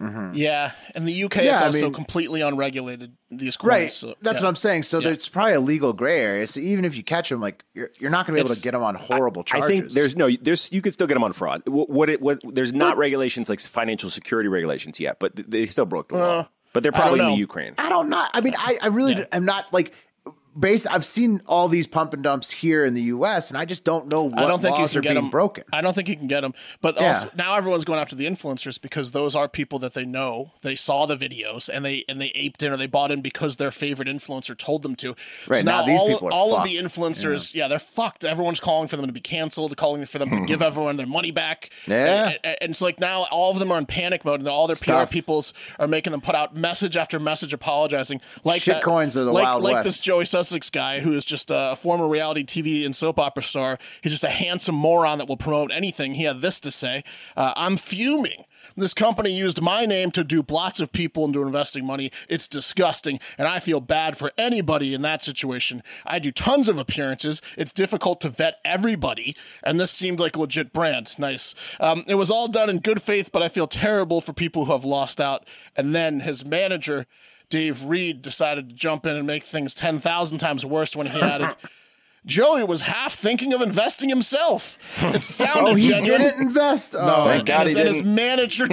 Mm-hmm. Yeah, in the U K, yeah, it's also I mean, completely unregulated. These coins, right? So, that's yeah. what I'm saying. So yeah. there's probably a legal gray area. So even if you catch them, like you're, you're not going to be it's, able to get them on horrible I, charges. I think there's no, there's you could still get them on fraud. What, what it, what there's not what? regulations like financial security regulations yet, but they still broke the uh, law. But they're probably in the Ukraine. I don't know. I mean, I, I really yeah. am not like. Based, I've seen all these pump and dumps here in the U S, and I just don't know what I don't think laws you can are get being them. broken. I don't think you can get them. But yeah. also, now everyone's going after the influencers because those are people that they know. They saw the videos, and they and they aped in or they bought in because their favorite influencer told them to. Right, so now, now these all, people are all fucked. of the influencers, yeah. yeah, they're fucked. Everyone's calling for them to be canceled, calling for them to give everyone their money back. Yeah. And, and, and it's like now all of them are in panic mode, and all their Stuff. P R peoples are making them put out message after message apologizing. Like Shit that, coins are the like, Wild like West. Like this Joey Sussman guy who is just a former reality T V and soap opera star. He's just a handsome moron that will promote anything. He had this to say, uh, I'm fuming. This company used my name to dupe lots of people into investing money. It's disgusting, and I feel bad for anybody in that situation. I do tons of appearances. It's difficult to vet everybody, and this seemed like a legit brand. Nice. Um, it was all done in good faith, but I feel terrible for people who have lost out. And then his manager, Dave Reed, decided to jump in and make things ten thousand times worse when he added, Joey was half thinking of investing himself. It sounded oh, he genuine. didn't invest. Oh, no, thank and, God and he didn't. And his manager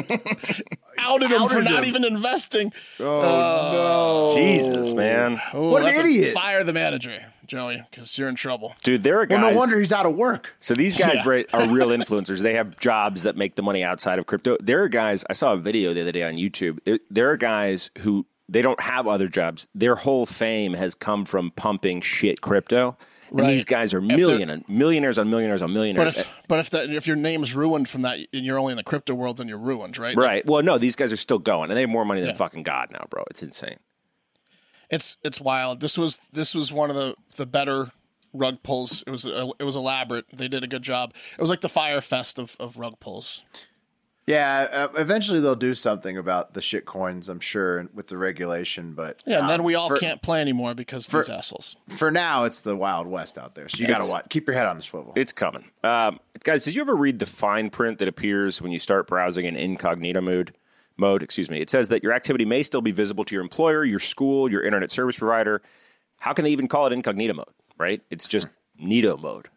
outed him outed for not him. even investing. Oh, uh, no. Jesus, man. Ooh, what an idiot. Fire the manager, Joey, because you're in trouble. Dude, there are guys. Well, no wonder he's out of work. So these guys yeah. are real influencers. They have jobs that make the money outside of crypto. There are guys. I saw a video the other day on YouTube. There, there are guys who. They don't have other jobs. Their whole fame has come from pumping shit crypto. And right. these guys are million, millionaires on millionaires on millionaires. But if but if, the, if your name's ruined from that, and you're only in the crypto world, then you're ruined, right? Right. Well, no, these guys are still going, and they have more money than yeah. fucking God now, bro. It's insane. It's it's wild. This was this was one of the the better rug pulls. It was it was elaborate. They did a good job. It was like the fire fest of of rug pulls. Yeah, uh, eventually they'll do something about the shit coins, I'm sure, with the regulation. But yeah, um, and then we all for, can't play anymore because of for, these assholes. For now, it's the Wild West out there, so you got to watch. Keep your head on the swivel. It's coming, um, guys. Did you ever read the fine print that appears when you start browsing in incognito mode? Mode, excuse me. It says that your activity may still be visible to your employer, your school, your internet service provider. How can they even call it incognito mode? Right? It's just Nito mode,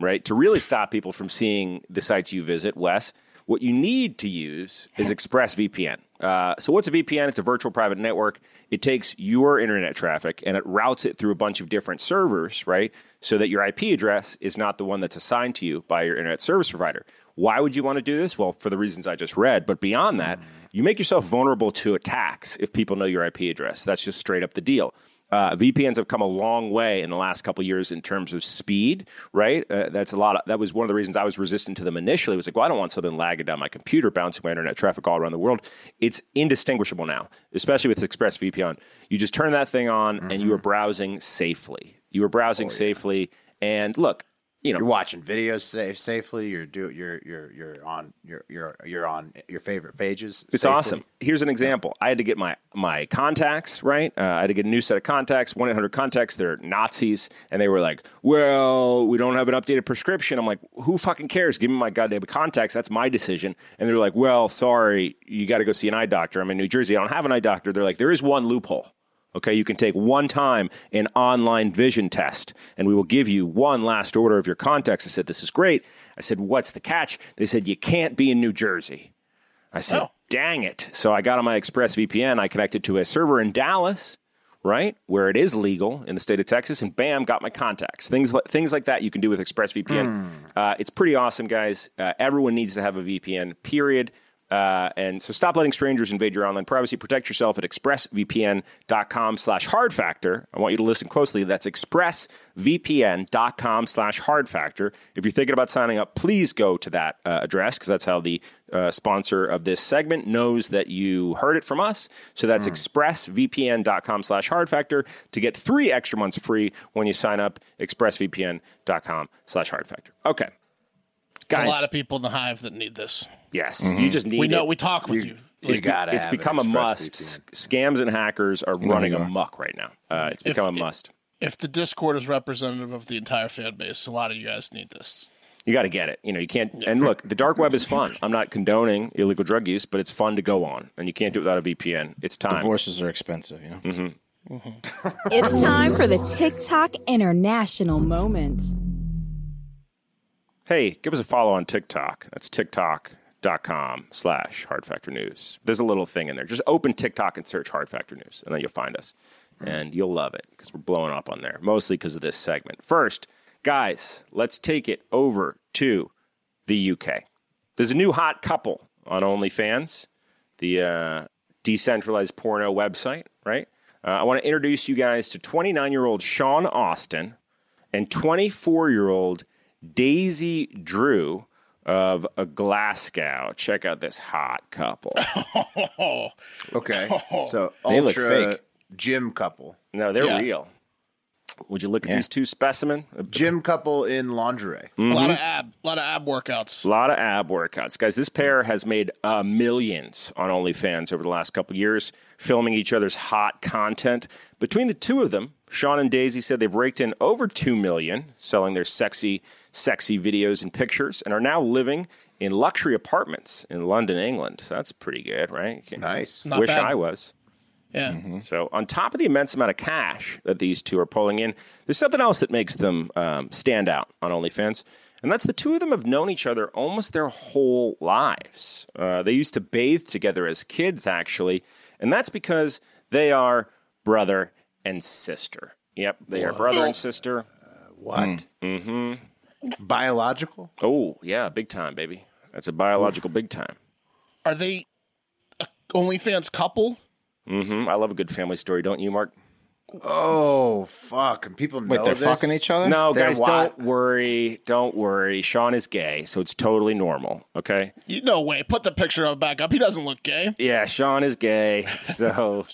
right? To really stop people from seeing the sites you visit, Wes. What you need to use is ExpressVPN. Uh, so what's a V P N? It's a virtual private network. It takes your internet traffic and it routes it through a bunch of different servers, right? So that your I P address is not the one that's assigned to you by your internet service provider. Why would you want to do this? Well, for the reasons I just read. But beyond that, you make yourself vulnerable to attacks if people know your I P address. That's just straight up the deal. Uh, V P Ns have come a long way in the last couple of years in terms of speed, right? Uh, that's a lot. Of, that was one of the reasons I was resistant to them initially. It was like, well, I don't want something lagging down my computer, bouncing my internet traffic all around the world. It's indistinguishable now, especially with ExpressVPN. You just turn that thing on mm-hmm. and you are browsing safely. You are browsing oh, yeah. safely. And look, you know, you're watching videos safe, safely. You're do you're you're you're on you're you're you're on your favorite pages. It's safely. Awesome. Here's an example. I had to get my my contacts right. Uh, I had to get a new set of contacts. one eight hundred contacts. They're Nazis, and they were like, "Well, we don't have an updated prescription." I'm like, "Who fucking cares? Give me my goddamn contacts. That's my decision." And they're like, "Well, sorry, you got to go see an eye doctor. I'm in New Jersey. I don't have an eye doctor." They're like, "There is one loophole. Okay, you can take one time an online vision test, and we will give you one last order of your contacts." I said, "This is great." I said, "What's the catch?" They said, "You can't be in New Jersey." I said, oh. dang it. So I got on my ExpressVPN. I connected to a server in Dallas, right, where it is legal in the state of Texas, and bam, got my contacts. Things like, things like that you can do with ExpressVPN. Mm. Uh, it's pretty awesome, guys. Uh, everyone needs to have a V P N, period. Uh, and so stop letting strangers invade your online privacy. Protect yourself at expressvpn.com slash hard factor. I want you to listen closely. That's expressvpn.com slash hard factor. If you're thinking about signing up, please go to that uh, address, because that's how the uh, sponsor of this segment knows that you heard it from us. So that's mm. expressvpn.com slash hard factor to get three extra months free when you sign up. Expressvpn.com slash hard factor. Okay. Guys, a lot of people in the hive that need this. Yes, mm-hmm. you just need. We know. It. We talk with you. you. It's, you gotta it's have become a must. S- scams and hackers are running mm-hmm. amok right now. Uh, it's if, become a must. If the Discord is representative of the entire fan base, a lot of you guys need this. You got to get it. You know, you can't. Yeah. And look, the dark web is fun. I'm not condoning illegal drug use, but it's fun to go on, and you can't do it without a V P N. It's time. Divorces are expensive. You know. Mm-hmm. Mm-hmm. It's time for the TikTok International Moment. Hey, give us a follow on TikTok. That's TikTok.com slash Hard Factor News. There's a little thing in there. Just open TikTok and search Hard Factor News, and then you'll find us. And you'll love it, because we're blowing up on there, mostly because of this segment. First, guys, let's take it over to the U K. There's a new hot couple on OnlyFans, the uh, decentralized porno website, right? Uh, I want to introduce you guys to twenty-nine-year-old Sean Austin and twenty-four-year-old Daisy Drew of Glasgow. Check out this hot couple. Okay. So they ultra look fake. Gym couple. No, they're yeah. real. Would you look at yeah. these two specimen? Gym couple in lingerie. Mm-hmm. A lot of ab, a lot of ab workouts. A lot of ab workouts. Guys, this pair has made uh, millions on OnlyFans over the last couple of years, filming each other's hot content. Between the two of them, Sean and Daisy said they've raked in over two million dollars selling their sexy, sexy videos and pictures, and are now living in luxury apartments in London, England. So that's pretty good, right? Nice. Not wish bad. I was. Yeah. Mm-hmm. So on top of the immense amount of cash that these two are pulling in, there's something else that makes them um, stand out on OnlyFans, and that's the two of them have known each other almost their whole lives. Uh, they used to bathe together as kids, actually, and that's because they are brother and sister. Yep, they what? are brother and sister. Uh, what? Mm-hmm. Biological? Oh, yeah, big time, baby. That's a biological Oof. big time. Are they a OnlyFans couple? Mm-hmm. I love a good family story, don't you, Mark? Oh, fuck. And people know Wait, they're this? fucking each other? No, they're guys, what? don't worry. Don't worry. Sean is gay, so it's totally normal, okay? You, no way. Put the picture up back up. He doesn't look gay. Yeah, Sean is gay, so...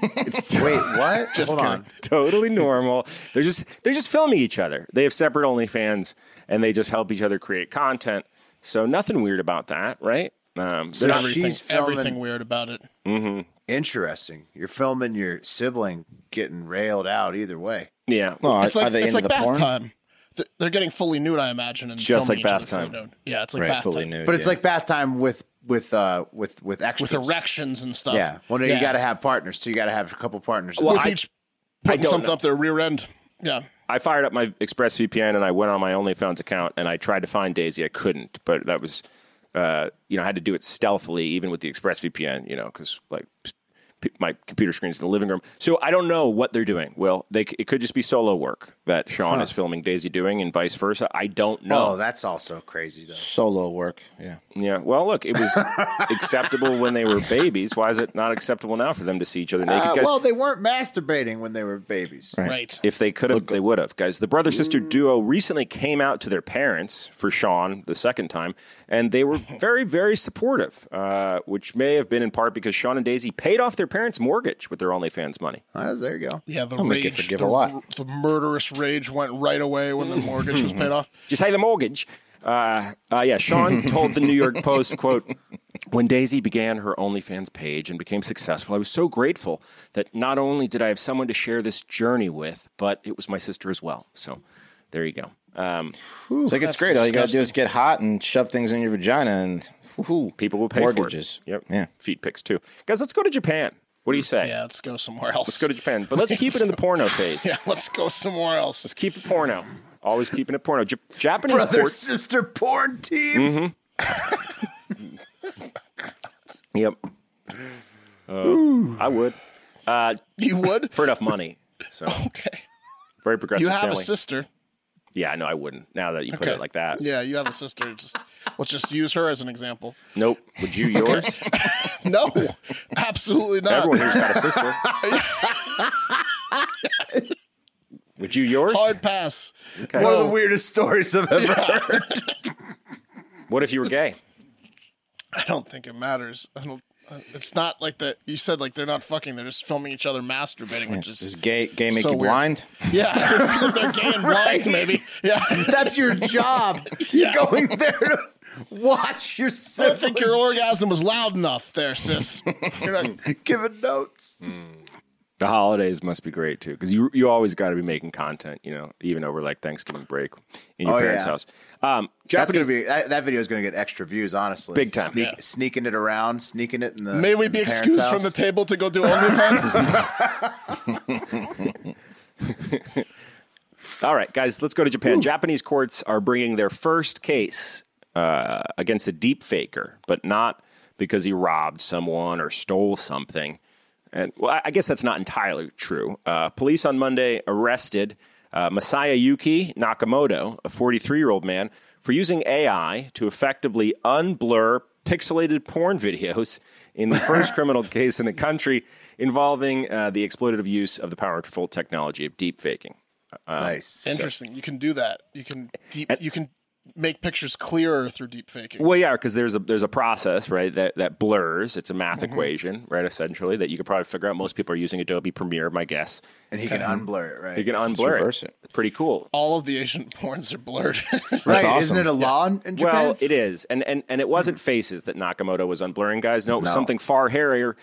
It's Wait, what? Just Hold on. Totally normal. They're just, they're just filming each other. They have separate OnlyFans, and they just help each other create content, so nothing weird about that, right? Um, so everything, she's filming... everything weird about it. Mm-hmm. Interesting. You're filming your sibling getting railed out either way. Yeah. Well, it's like, are they it's into like the bath porn? time. They're getting fully nude, I imagine. And just like bath time. Nude. Yeah, it's like right, bath fully time. Nude, but yeah. it's like bath time with with uh, with with extras. With erections and stuff. Yeah. Well, no, yeah. you got to have partners, so you got to have a couple partners. Well, with I, each putting something know. up their rear end. Yeah. I fired up my ExpressVPN and I went on my OnlyFans account and I tried to find Daisy. I couldn't, but that was... Uh, you know, I had to do it stealthily, even with the ExpressVPN, you know, because like my computer screen's in the living room. So I don't know what they're doing. Well, they it could just be solo work that Sean huh. is filming Daisy doing and vice versa. I don't know. Oh, that's also crazy, though. Solo work, yeah. Yeah, well, look, it was acceptable when they were babies. Why is it not acceptable now for them to see each other naked? Uh, guys, well, they weren't masturbating when they were babies. Right. right. If they could have, they would have. Guys, the brother-sister duo recently came out to their parents for Sean the second time, and they were very, very supportive, uh, which may have been in part because Sean and Daisy paid off their parents' mortgage with their OnlyFans money. Ah, there you go. Yeah, the I'll rage, forgive the, a lot. the murderous rage went right away when the mortgage was paid off. Just say the mortgage. Uh, uh, yeah, Sean told the New York Post, quote, "When Daisy began her OnlyFans page and became successful, I was so grateful that not only did I have someone to share this journey with, but it was my sister as well." So there you go. Um, Ooh, so I think it's great. Disgusting. All you got to do is get hot and shove things in your vagina and woo-hoo, people will pay mortgages. For it. Yep. Yeah. Feet pics too. Guys, let's go to Japan. What do you say? Yeah, let's go somewhere else. Let's go to Japan. But let's keep it in the porno phase. Yeah, let's go somewhere else. Let's keep it porno. Always keeping it porno. J- Japanese Brother port- sister porn team. Mm-hmm. Yep. Uh, I would. Uh, you would? For enough money. So okay. Very progressive. You have family. A sister. Yeah, no, I wouldn't. Now that you put okay. it like that. Yeah, you have a sister. Just let's just use her as an example. Nope. Would you yours? No, absolutely not. Everyone who's got a sister. Would you yours? Hard pass. Okay. One well, of the weirdest stories I've ever yeah. heard. What if you were gay? I don't think it matters. I don't, uh, it's not like that. You said like they're not fucking. They're just filming each other masturbating, which is Does gay gay make so you weird. blind? Yeah, if they're gay and right. blind, maybe. Yeah, that's your job. You're yeah. going there to watch yourself. I don't think your orgasm was loud enough, there, sis. You're not giving notes. Mm. The holidays must be great, too, because you you always got to be making content, you know, even over, like, Thanksgiving break in your oh, parents' yeah. house. Um, That's gonna be, that, that video is going to get extra views, honestly. Big time. Sneak, yeah. Sneaking it around, sneaking it in the May we be excused house. From the table to go do OnlyFans? All right, guys, let's go to Japan. Ooh. Japanese courts are bringing their first case uh, against a deep faker, but not because he robbed someone or stole something. And well, I guess that's not entirely true. Uh, police on Monday arrested uh, Masaya Yuki Nakamoto, a forty-three-year-old man, for using A I to effectively unblur pixelated porn videos in the first criminal case in the country involving uh, the exploitative use of the powerful technology of deepfaking. Uh, nice, interesting. So. You can do that. You can deep. And- you can. Make pictures clearer through deep faking. Well, yeah, because there's a there's a process, right, that, that blurs. It's a math mm-hmm. equation, right, essentially, that you could probably figure out. Most people are using Adobe Premiere, my guess. And he okay. can unblur it, right? He can unblur it. Reverse it. Pretty cool. All of the Asian porns are blurred. That's right. Awesome. Isn't it a law yeah. in Japan? Well, it is. And and and it wasn't faces that Nakamoto was unblurring, guys. No, it was no. something far hairier.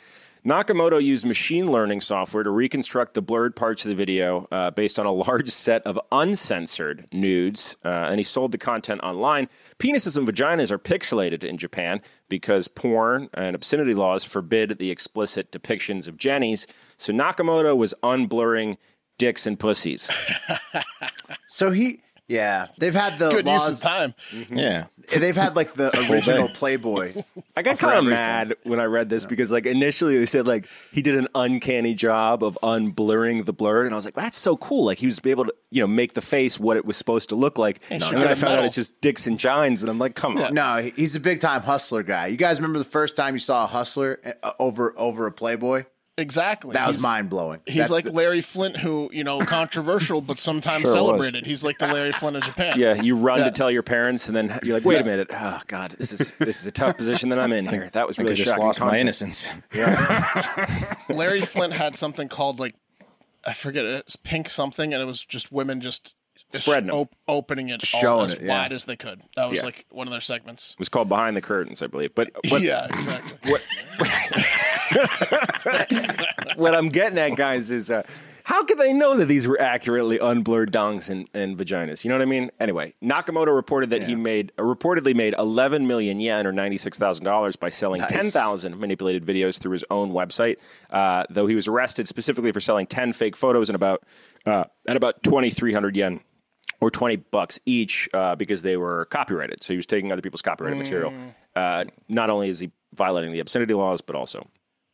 Nakamoto used machine learning software to reconstruct the blurred parts of the video uh, based on a large set of uncensored nudes, uh, and he sold the content online. Penises and vaginas are pixelated in Japan because porn and obscenity laws forbid the explicit depictions of jennies, so Nakamoto was unblurring dicks and pussies. So he... Yeah, they've had the Good laws. Use of time. Mm-hmm. Yeah, they've had like the original Playboy. I got kind of mad when I read this yeah. because like initially they said like he did an uncanny job of unblurring the blur, and I was like, that's so cool. Like he was able to you know make the face what it was supposed to look like, and, and then I found metal. out it's just dicks and gines, and I'm like, come on. No, he's a big time hustler guy. You guys remember the first time you saw a hustler over over a Playboy? Exactly. That was mind blowing. He's That's like the- Larry Flint, who, you know, controversial, but sometimes sure celebrated. Was. He's like the Larry Flint of Japan. Yeah. You run yeah. to tell your parents and then you're like, wait yeah. a minute. Oh, God, this is this is a tough position that I'm in here. That was really I shocking. I lost content. my innocence. Yeah. Larry Flint had something called like, I forget, it's pink something. And it was just women just spreading it, op- opening it just all as it, wide yeah. as they could. That was yeah. like one of their segments. It was called Behind the Curtains, I believe. But, but yeah, exactly. What? What I'm getting at, guys, is uh, how could they know that these were accurately unblurred dongs and, and vaginas? You know what I mean? Anyway, Nakamoto reported that yeah. he made uh, reportedly made eleven million yen or ninety-six thousand dollars by selling nice. ten thousand manipulated videos through his own website, uh, though he was arrested specifically for selling ten fake photos and about uh, at about twenty-three hundred yen. Or twenty bucks each uh, because they were copyrighted. So he was taking other people's copyrighted mm. material. Uh, not only is he violating the obscenity laws, but also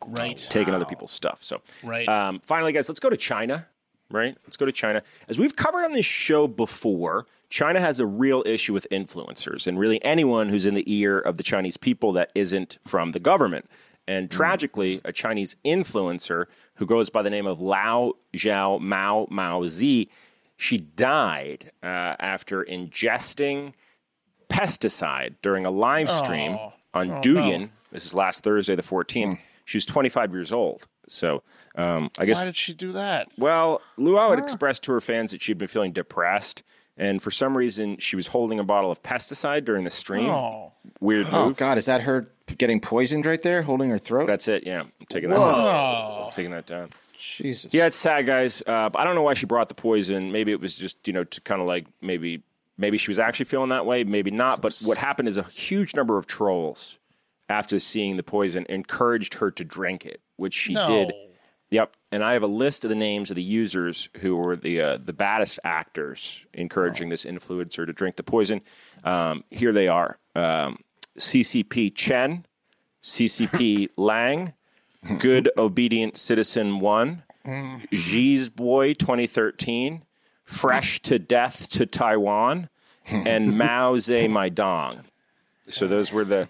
right. taking other people's stuff. So right. Um, finally, guys, let's go to China. Right? Let's go to China. As we've covered on this show before, China has a real issue with influencers and really anyone who's in the ear of the Chinese people that isn't from the government. And tragically, a Chinese influencer who goes by the name of Lao Zhao Mao Mao Zi, she died uh, after ingesting pesticide during a live stream oh, on oh, Douyin. No. This is last Thursday, the fourteenth. Mm. She was twenty-five years old. So um, I guess. Why did she do that? Well, Luau had huh? expressed to her fans that she'd been feeling depressed. And for some reason, she was holding a bottle of pesticide during the stream. Oh. Weird move. Oh, God. Is that her getting poisoned right there, holding her throat? That's it. Yeah. I'm taking that Whoa. down. I'm taking that down. Jesus. Yeah, it's sad, guys. Uh, but I don't know why she brought the poison. Maybe it was just, you know, to kind of like maybe maybe she was actually feeling that way. Maybe not. But what happened is a huge number of trolls, after seeing the poison, encouraged her to drink it, which she no. did. Yep. And I have a list of the names of the users who were the uh, the baddest actors encouraging oh. this influencer to drink the poison. Um, here they are. Um, C C P Chen, C C P Lang, Good Obedient Citizen one, G's Boy twenty thirteen, Fresh to Death to Taiwan, and Mao Zay My Dong. So those were the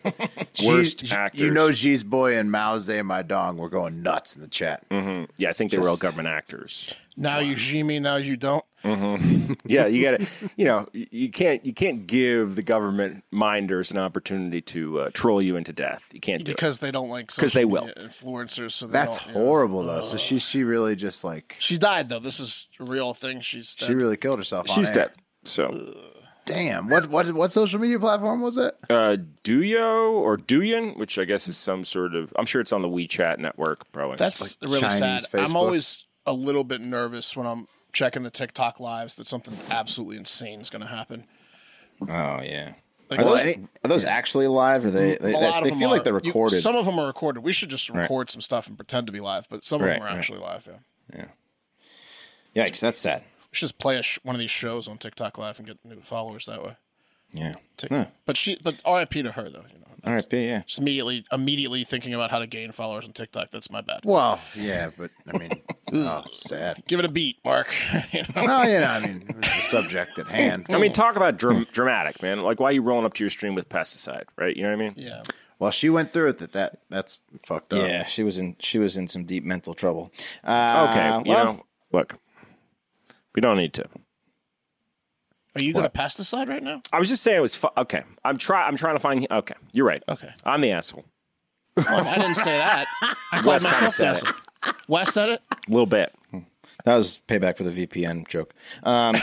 worst G's, actors. You know, G's Boy and Mao Zay My Dong were going nuts in the chat. Mm-hmm. Yeah, I think they Just, were all government actors. Now wow. you see me, now you don't. Mm-hmm. Yeah, you got to. You know, you can't. You can't give the government minders an opportunity to uh, troll you into death. You can't do because it. they don't like because they will influencers. So they that's don't, horrible, you know, though. Uh, so she she really just like she died though. This is a real thing. She's dead. She really killed herself. She's on dead. Air. So. Ugh. Damn, what what what social media platform was it? Uh, Douyo or Douyin, which I guess is some sort of, I'm sure it's on the WeChat network, probably. That's like really Chinese sad. Facebook. I'm always a little bit nervous when I'm checking the TikTok lives that something absolutely insane is going to happen. Oh, yeah. Like, are those, any, are those yeah. actually live? Or they they, they, they feel are, like they're recorded. You, some of them are recorded. We should just record right. some stuff and pretend to be live, but some right, of them are right. actually live, yeah. Yeah. Yikes, that's sad. We should just play a sh- one of these shows on TikTok Live and get new followers that way. Yeah, Take- no. but she, but R I P to her though. You know, R I P. Yeah, just immediately, immediately thinking about how to gain followers on TikTok. That's my bad. Well, yeah, but I mean, oh, sad. Give it a beat, Mark. you know? Well, you know, I mean, it was the subject at hand. I mean, talk about dr- dramatic, man. Like, why are you rolling up to your stream with pesticide, right? You know what I mean? Yeah. Well, she went through it. That, that that's fucked up. Yeah, she was in she was in some deep mental trouble. Uh, okay, you well, know, look. We don't need to. Are you going to pesticide right now? I was just saying it was fu- okay. I'm try. I'm trying to find. Okay, you're right. Okay, I'm the asshole. Well, I didn't say that. I called myself the asshole. Wes said it. A little bit. That was payback for the V P N joke. Um,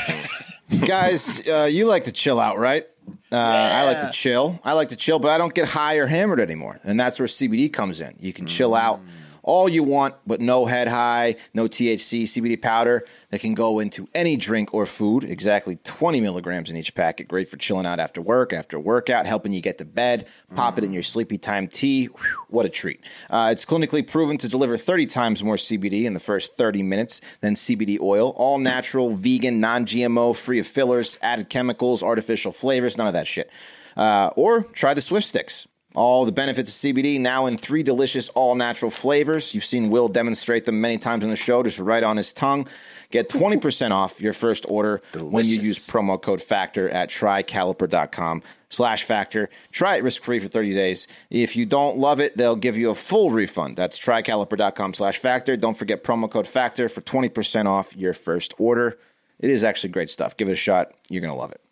guys, uh, you like to chill out, right? Uh, yeah. I like to chill. I like to chill, but I don't get high or hammered anymore, and that's where C B D comes in. You can mm. chill out all you want, but no head high, no T H C, C B D powder that can go into any drink or food. Exactly twenty milligrams in each packet. Great for chilling out after work, after workout, helping you get to bed. Pop mm. it in your sleepy time tea. Whew, what a treat. Uh, it's clinically proven to deliver thirty times more C B D in the first thirty minutes than C B D oil. All natural, vegan, non-G M O, free of fillers, added chemicals, artificial flavors, none of that shit. Uh, or try the Swift Sticks. All the benefits of C B D now in three delicious all-natural flavors. You've seen Will demonstrate them many times on the show, just right on his tongue. Get twenty percent off your first order delicious. when you use promo code FACTOR at try caliper dot com slash factor. Try it risk-free for thirty days. If you don't love it, they'll give you a full refund. That's try caliper dot com slash factor. Don't forget promo code FACTOR for twenty percent off your first order. It is actually great stuff. Give it a shot. You're going to love it.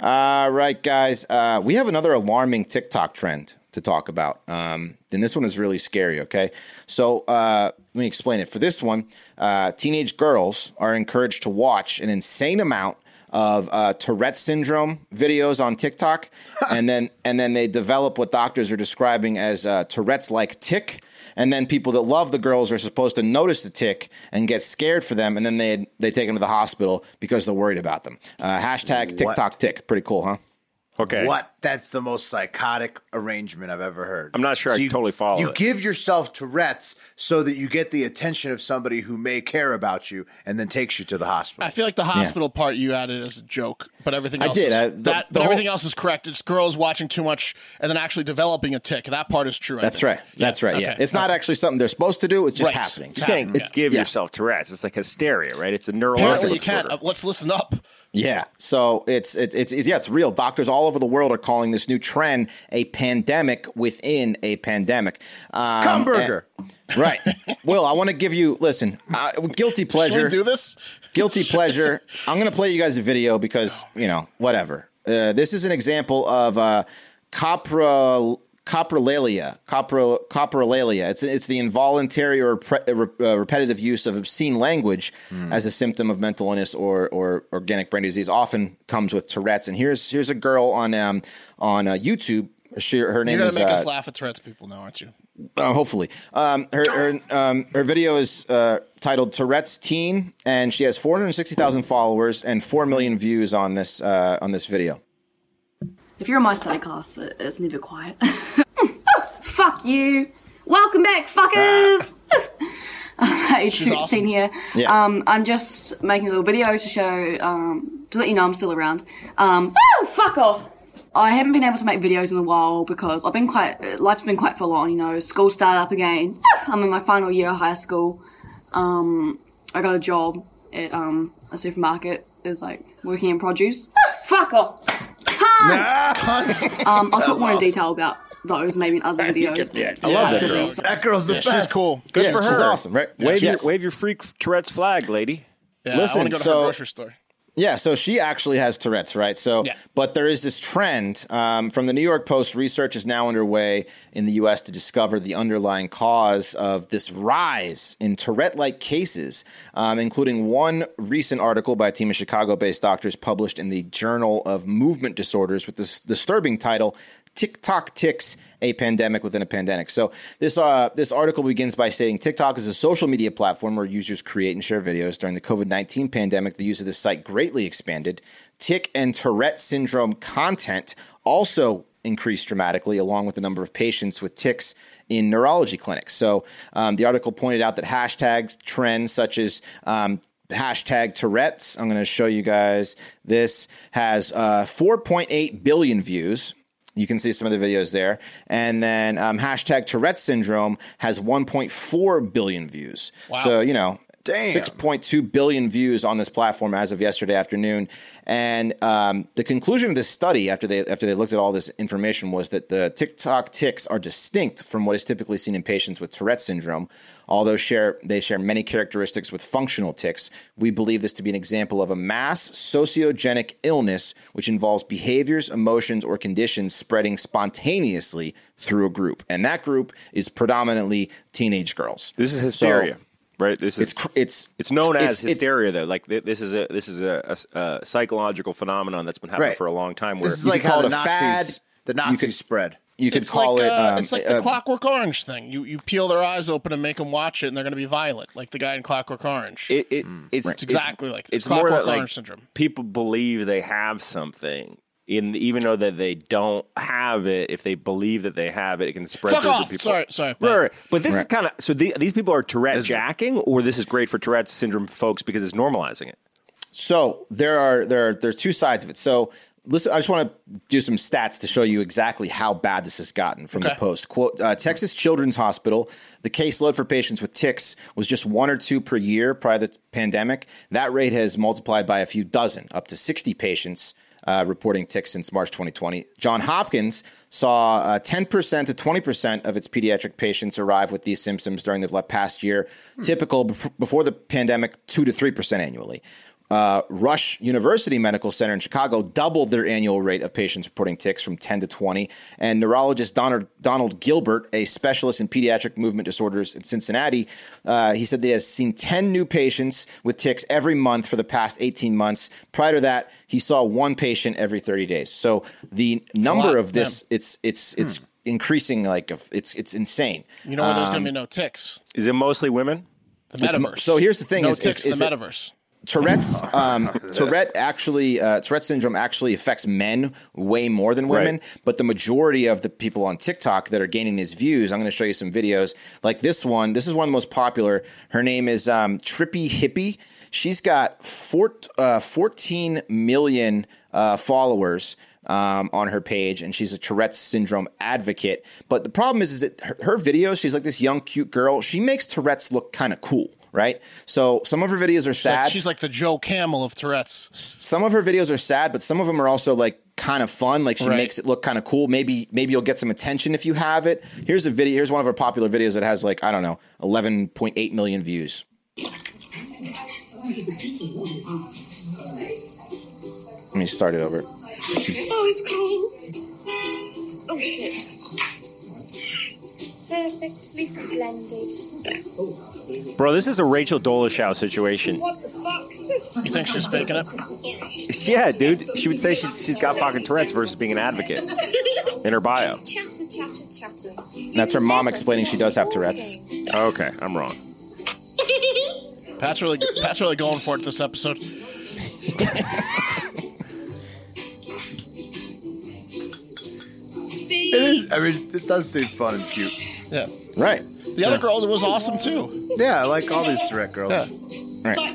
All right, guys. Uh, we have another alarming TikTok trend to talk about. Um, and this one is really scary, okay? So uh, let me explain it. For this one, uh, teenage girls are encouraged to watch an insane amount of uh, Tourette's syndrome videos on TikTok, and then and then they develop what doctors are describing as uh, Tourette's-like tic, and then people that love the girls are supposed to notice the tic and get scared for them, and then they, they take them to the hospital because they're worried about them. Uh, hashtag TikTok tick. Pretty cool, huh? Okay. What? that's the most psychotic arrangement I've ever heard. I'm not sure so I you, totally follow you it. You give yourself Tourette's so that you get the attention of somebody who may care about you and then takes you to the hospital. I feel like the hospital yeah. part you added as a joke, but everything else I did. Is, I, the, that, the but whole, everything else is correct. It's girls watching too much and then actually developing a tick. That part is true. I that's think. right. Yeah. That's right. Okay. Yeah. It's okay. not actually something they're supposed to do. It's just right. happening. It's, you happening. Can't, it's yeah. give yeah. yourself Tourette's. It's like hysteria, right? It's a neurological you can't. Uh, let's listen up. Yeah. So it's, it's, it's, it's, yeah, it's real. Doctors all over the world are calling this new trend a pandemic within a pandemic. Um, Cumberger. And, right. Will, I want to give you, listen, uh, guilty pleasure. Should we do this? Guilty pleasure. I'm going to play you guys a video because, you know, whatever. Uh, this is an example of uh, copro, coprolalia, copro, coprolalia. It's, it's the involuntary or pre, uh, repetitive use of obscene language mm. as a symptom of mental illness or, or organic brain disease. Often comes with Tourette's. And here's here's a girl on um on uh, YouTube. She, her name You're gonna is, make uh, us laugh at Tourette's people now, aren't you? Uh, hopefully, um, her her um, her video is uh, titled "Tourette's Teen," and she has four hundred sixty thousand followers and four million views on this uh, on this video. If you're in my study class, it's never quiet. Fuck you. Welcome back, fuckers. I'm age sixteen awesome. Here. Yeah. Um, I'm just making a little video to show, um, to let you know I'm still around. Um, oh, fuck off. I haven't been able to make videos in a while because I've been quite, life's been quite full on, you know, school started up again. I'm in my final year of high school. Um, I got a job at um, a supermarket. It's like working in produce. Fuck off. Nah. um, I'll talk more awesome. in detail about those maybe in other videos. Yeah, I love that girl. That girl's the yeah, best. She's cool. Good yeah, for her. She's awesome, right? Yeah, wave, yes. your, wave your freak Tourette's flag, lady. Yeah, Listen, I want to go to so, her grocery store. Yeah, so she actually has Tourette's, right? So, yeah. But there is this trend um, from the New York Post. Research is now underway in the U S to discover the underlying cause of this rise in Tourette-like cases, um, including one recent article by a team of Chicago-based doctors published in the Journal of Movement Disorders with this disturbing title, TikTok Ticks, a pandemic within a pandemic. So this uh, this article begins by saying TikTok is a social media platform where users create and share videos. During the COVID nineteen pandemic, the use of this site greatly expanded. Tic and Tourette syndrome content also increased dramatically, along with the number of patients with tics in neurology clinics. So um, the article pointed out that hashtags, trends such as um, hashtag Tourette's, I'm going to show you guys this, has uh, four point eight billion views. You can see some of the videos there. And then um, hashtag Tourette's syndrome has one point four billion views. Wow. So, you know, Damn. six point two billion views on this platform as of yesterday afternoon. And um, the conclusion of this study after they after they looked at all this information was that the TikTok tics are distinct from what is typically seen in patients with Tourette's syndrome. Although share they share many characteristics with functional tics, we believe this to be an example of a mass sociogenic illness which involves behaviors, emotions, or conditions spreading spontaneously through a group. And that group is predominantly teenage girls. This is hysteria. So, right. This is it's it's it's known it's, as it's, hysteria, though. Like th- this is a this is a, a, a psychological phenomenon that's been happening right. for a long time. Where this is you like how the Nazis, the Nazis could, spread. You could it's call like, it. Uh, um, it's like the uh, Clockwork Orange thing. You you peel their eyes open and make them watch it, and they're going to be violent, like the guy in Clockwork Orange. It, it it's, it's exactly it's, like that. It's, it's more that like Orange syndrome. People believe they have something. In the, even though that they don't have it, if they believe that they have it, it can spread Fuck through off. people. Sorry, sorry. Right. Right. But this right. is kind of so the, these people are Tourette this jacking, or this is great for Tourette's syndrome folks because it's normalizing it. So there are there are, there's two sides of it. So listen, I just want to do some stats to show you exactly how bad this has gotten from okay. the Post. Quote: uh, Texas Children's Hospital. The caseload for patients with tics was just one or two per year prior to the pandemic. That rate has multiplied by a few dozen, up to sixty patients. Uh, reporting tics since March twenty twenty. John Hopkins saw uh, ten percent to twenty percent of its pediatric patients arrive with these symptoms during the past year. Hmm. Typical before the pandemic, two to three percent annually. Uh, Rush University Medical Center in Chicago doubled their annual rate of patients reporting tics from ten to twenty. And neurologist Donald, Donald Gilbert, a specialist in pediatric movement disorders in Cincinnati, uh, he said they has seen ten new patients with tics every month for the past eighteen months. Prior to that, he saw one patient every thirty days. So the number of this, of it's it's hmm. it's increasing like a, it's it's insane. You know where um, there's going to be no tics? Is it mostly women? The metaverse. So here's the thing: no is, tics is, is, in the metaverse. It, Tourette's um, Tourette actually uh, Tourette syndrome actually affects men way more than women, right. But the majority of the people on TikTok that are gaining these views, I'm going to show you some videos like this one. This is one of the most popular. Her name is um, Trippy Hippie. She's got four, uh, fourteen million uh, followers um, on her page, and she's a Tourette's syndrome advocate. But the problem is, is that her, her videos, she's like this young, cute girl. She makes Tourette's look kind of cool. Right. So some of her videos are she's sad. Like, she's like the Joe Camel of Tourette's. Some of her videos are sad, but some of them are also like kind of fun. Like she right. makes it look kind of cool. Maybe maybe you'll get some attention if you have it. Here's a video. Here's one of her popular videos that has like, I don't know, eleven point eight million views. Let me start it over. Oh, it's cold. Oh, shit. Perfectly splendid. Bro, this is a Rachel Dolezal situation. What the fuck? You think she's faking it? Yeah, dude. She would say she's she's got fucking Tourette's versus being an advocate in her bio. Chatter, chatter, chatter. That's her mom explaining she does have Tourette's. Okay, I'm wrong. Pat's really Pat's really going for it this episode. Speed. It is, I mean, this does seem fun and cute. Yeah. Right. The yeah. other girl was awesome, too. Yeah, I like all these direct girls. Yeah. Right.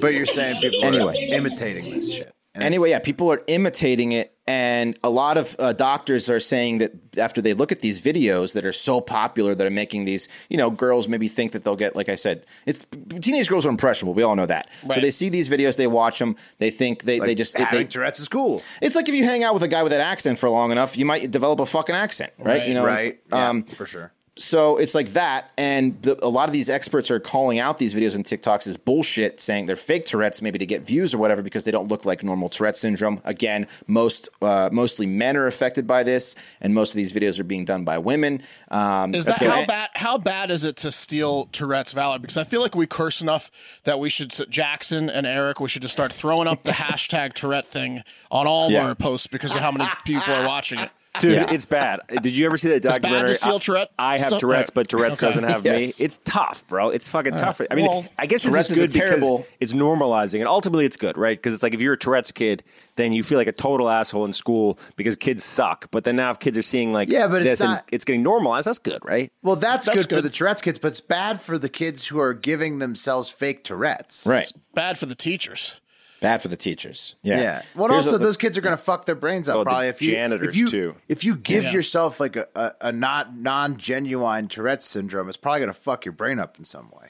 But you're saying people anyway. are imitating this shit. And anyway, yeah, people are imitating it. And a lot of uh, doctors are saying that after they look at these videos that are so popular that are making these, you know, girls maybe think that they'll get, like I said, it's teenage girls are impressionable. We all know that. Right. So they see these videos, they watch them. They think they, like they just having it, they, Tourette's is cool. It's like if you hang out with a guy with an accent for long enough, you might develop a fucking accent. Right. right. You know, right. Um, yeah, for sure. So it's like that, and the, a lot of these experts are calling out these videos and TikToks as bullshit, saying they're fake Tourette's, maybe to get views or whatever, because they don't look like normal Tourette syndrome. Again, most uh, mostly men are affected by this, and most of these videos are being done by women. Um, is that so how I, bad? How bad is it to steal Tourette's valor? Because I feel like we curse enough that we should Jackson and Eric, we should just start throwing up the hashtag Tourette thing on all yeah. of our posts because of how many people are watching it. Dude, yeah. it's bad. Did you ever see that documentary? It's bad to steal Tourette. I, I have stuff? Tourette's, but Tourette's okay. doesn't have yes. me. It's tough, bro. It's fucking right. tough. I mean, well, I guess Tourette's this is good is because terrible. It's normalizing, and ultimately it's good, right? Because it's like if you're a Tourette's kid, then you feel like a total asshole in school because kids suck. But then now if kids are seeing like yeah, but it's this, not, and it's getting normalized. That's good, right? Well, that's, that's good, good for the Tourette's kids, but it's bad for the kids who are giving themselves fake Tourette's. Right. It's bad for the teachers. Bad for the teachers. Yeah. yeah. Well, Here's also, a, those kids are going to fuck their brains up oh, probably. If you, janitors, if you, too. If you give yeah. yourself like a, a, a not non-genuine Tourette's syndrome, it's probably going to fuck your brain up in some way.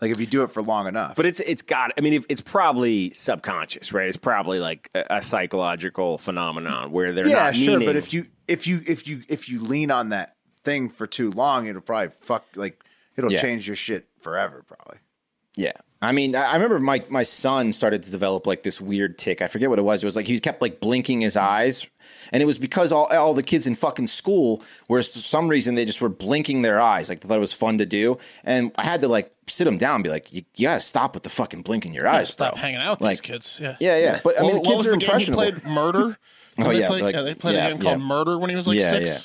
Like if you do it for long enough. But it's it's got, I mean, if, it's probably subconscious, right? It's probably like a, a psychological phenomenon where they're yeah, not sure, meaning. But if you, if, you, if, you, if you lean on that thing for too long, it'll probably fuck, like, it'll yeah. change your shit forever probably. Yeah. I mean, I remember my, my son started to develop like this weird tic. I forget what it was. It was like he kept like blinking his eyes. And it was because all, all the kids in fucking school were, for some reason, they just were blinking their eyes. Like they thought it was fun to do. And I had to like sit him down and be like, you, you got to stop with the fucking blinking your you eyes. Stop bro. hanging out with like, these kids. Yeah. Yeah. Yeah. But I mean, well, the kids are impressionable. Game he played Murder. So oh, they yeah, played, like, yeah. They played yeah, a game yeah. called Murder when he was like yeah, six. Yeah.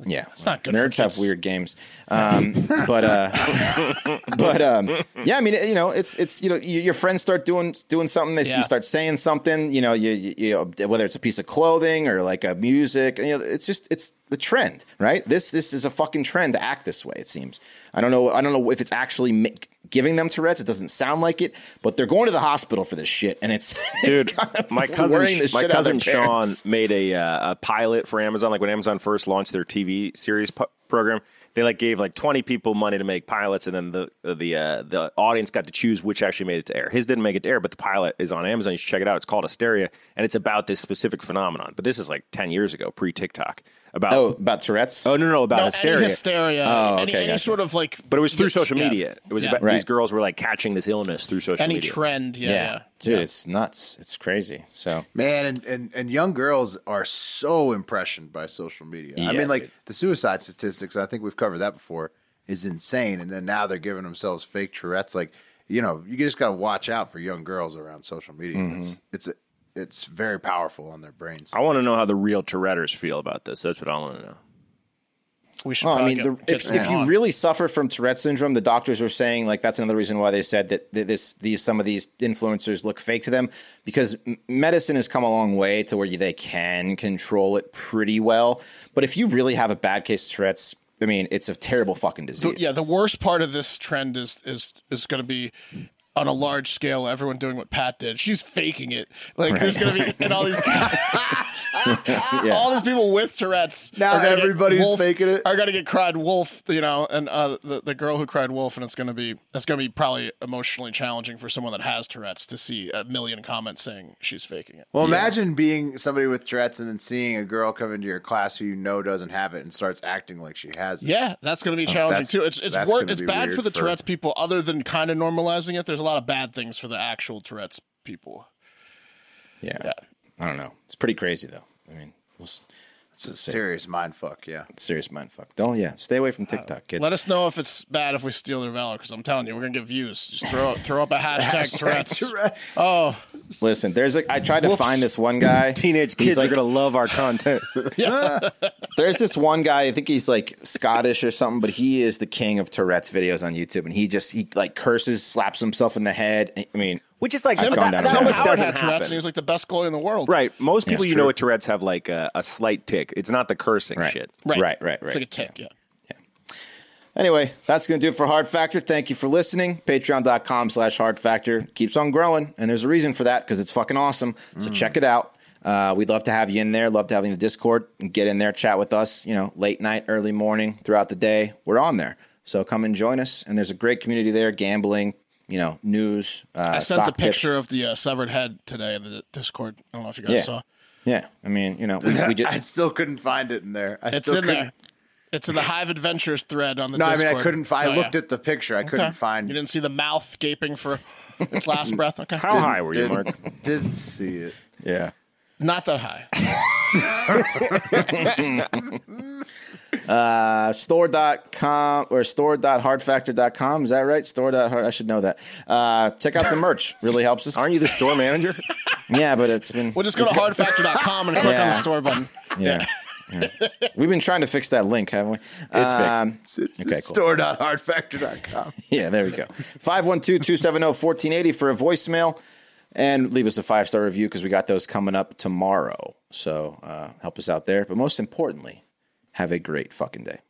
Like, yeah, it's not good. Nerds for have weird games, um, but uh, but um, yeah, I mean, you know, it's it's you know, your friends start doing doing something, they yeah. start saying something, you know, you, you, you know, whether it's a piece of clothing or like a music, you know, it's just it's the trend, right? This this is a fucking trend to act this way. It seems I don't know I don't know if it's actually make, giving them Tourette's. It doesn't sound like it, but they're going to the hospital for this shit, and it's dude. It's kind of my cousin, the my shit cousin Sean made a uh, a pilot for Amazon. Like when Amazon first launched their T V. Series po- program, they like gave like twenty people money to make pilots, and then the the uh, the audience got to choose which actually made it to air. His didn't make it to air, but the pilot is on Amazon. You should check it out. It's called Hysteria, and it's about this specific phenomenon. But this is like ten years ago, pre TikTok. About oh, about Tourette's? Oh no, no, no about no, hysteria. Any hysteria. Oh, okay, any, any gotcha. Sort of like, but it was through social yeah. media. It was yeah. about right. these girls were like catching this illness through social any media. Any trend, yeah, yeah. yeah. dude, yeah. it's nuts. It's crazy. So man, and, and and young girls are so impressioned by social media. Yeah, I mean, like dude. The suicide statistics. I think we've covered that before. Is insane, and then now they're giving themselves fake Tourette's. Like you know, you just got to watch out for young girls around social media. Mm-hmm. It's it's. A, It's very powerful on their brains. I want to know how the real Touretters feel about this. That's what I want to know. we should. Well, I mean, the, if, if you really suffer from Tourette's syndrome, the doctors are saying like that's another reason why they said that this these some of these influencers look fake to them, because medicine has come a long way to where they can control it pretty well. But if you really have a bad case of Tourette's, I mean, it's a terrible fucking disease. Yeah, the worst part of this trend is is is going to be on a large scale. Everyone doing what Pat did. She's faking it. Like right. There's going to be and all these yeah. all these people with Tourette's. Now everybody's wolf, faking it. Are going to get cried wolf, you know, and uh, the the girl who cried wolf, and it's going to be that's going to be probably emotionally challenging for someone that has Tourette's to see a million comments saying she's faking it. Well, yeah. Imagine being somebody with Tourette's and then seeing a girl come into your class who you know doesn't have it and starts acting like she has it. Yeah, that's going to be challenging oh, too. It's it's wor- it's bad for the for... Tourette's people. Other than kind of normalizing it, there's a lot of bad things for the actual Tourette's people. Yeah. yeah. I don't know. It's pretty crazy, though. I mean, we'll, it's a serious mind fuck. Yeah. It's serious mind fuck. Don't, yeah. Stay away from TikTok, kids. Let us know if it's bad if we steal their valor, because I'm telling you, we're going to get views. Just throw throw up a hashtag Tourette's. Tourette's. Oh. Listen, there's a, I tried to Whoops. find this one guy. Teenage kids like, are going to love our content. yeah. There's this one guy, I think he's like Scottish or something, but he is the king of Tourette's videos on YouTube. And he just, he like curses, slaps himself in the head. I mean, Which is like, that, that almost doesn't happen. Tourette's and he was like the best goalie in the world. Right. Most people yeah, you true. know with Tourette's have like a, a slight tick. It's not the cursing right. shit. Right. right, right, right. It's like a tick, yeah. yeah. yeah. Anyway, that's going to do it for Hard Factor. Thank you for listening. Patreon.com slash Hard Factor. Keeps on growing, and there's a reason for that, because it's fucking awesome. So mm. check it out. Uh, we'd love to have you in there. Love to have you in the Discord. Get in there, chat with us, you know, late night, early morning, throughout the day. We're on there. So come and join us, and there's a great community there, gambling, you know, news. Uh, I sent the picture tips. of the uh, severed head today in the Discord. I don't know if you guys yeah. saw. Yeah. I mean, you know, we, we did. I still couldn't find it in there. I it's still in couldn't. there. It's in the Hive Adventures thread on the no, Discord. No, I mean, I couldn't find I oh, looked yeah. at the picture. I okay. couldn't find. You didn't see the mouth gaping for its last breath? Okay. How didn't, high were you, Mark? Didn't see it. Yeah. Not that high. uh store dot com or store dot hard factor dot com, is that right? Store dot hard I should know that. Uh check out some merch, really helps us. Aren't you the store manager? Yeah, but it's been we'll just go to got... hard factor dot com and click yeah. on the store button. Yeah. yeah. yeah. We've been trying to fix that link, haven't we? It's um, fixed. It's, it's, okay, it's cool. store dot hard factor dot com. Yeah, there we go. five one two, two seven zero, one four eight zero for a voicemail. And leave us a five-star review, because we got those coming up tomorrow. So uh, help us out there. But most importantly, have a great fucking day.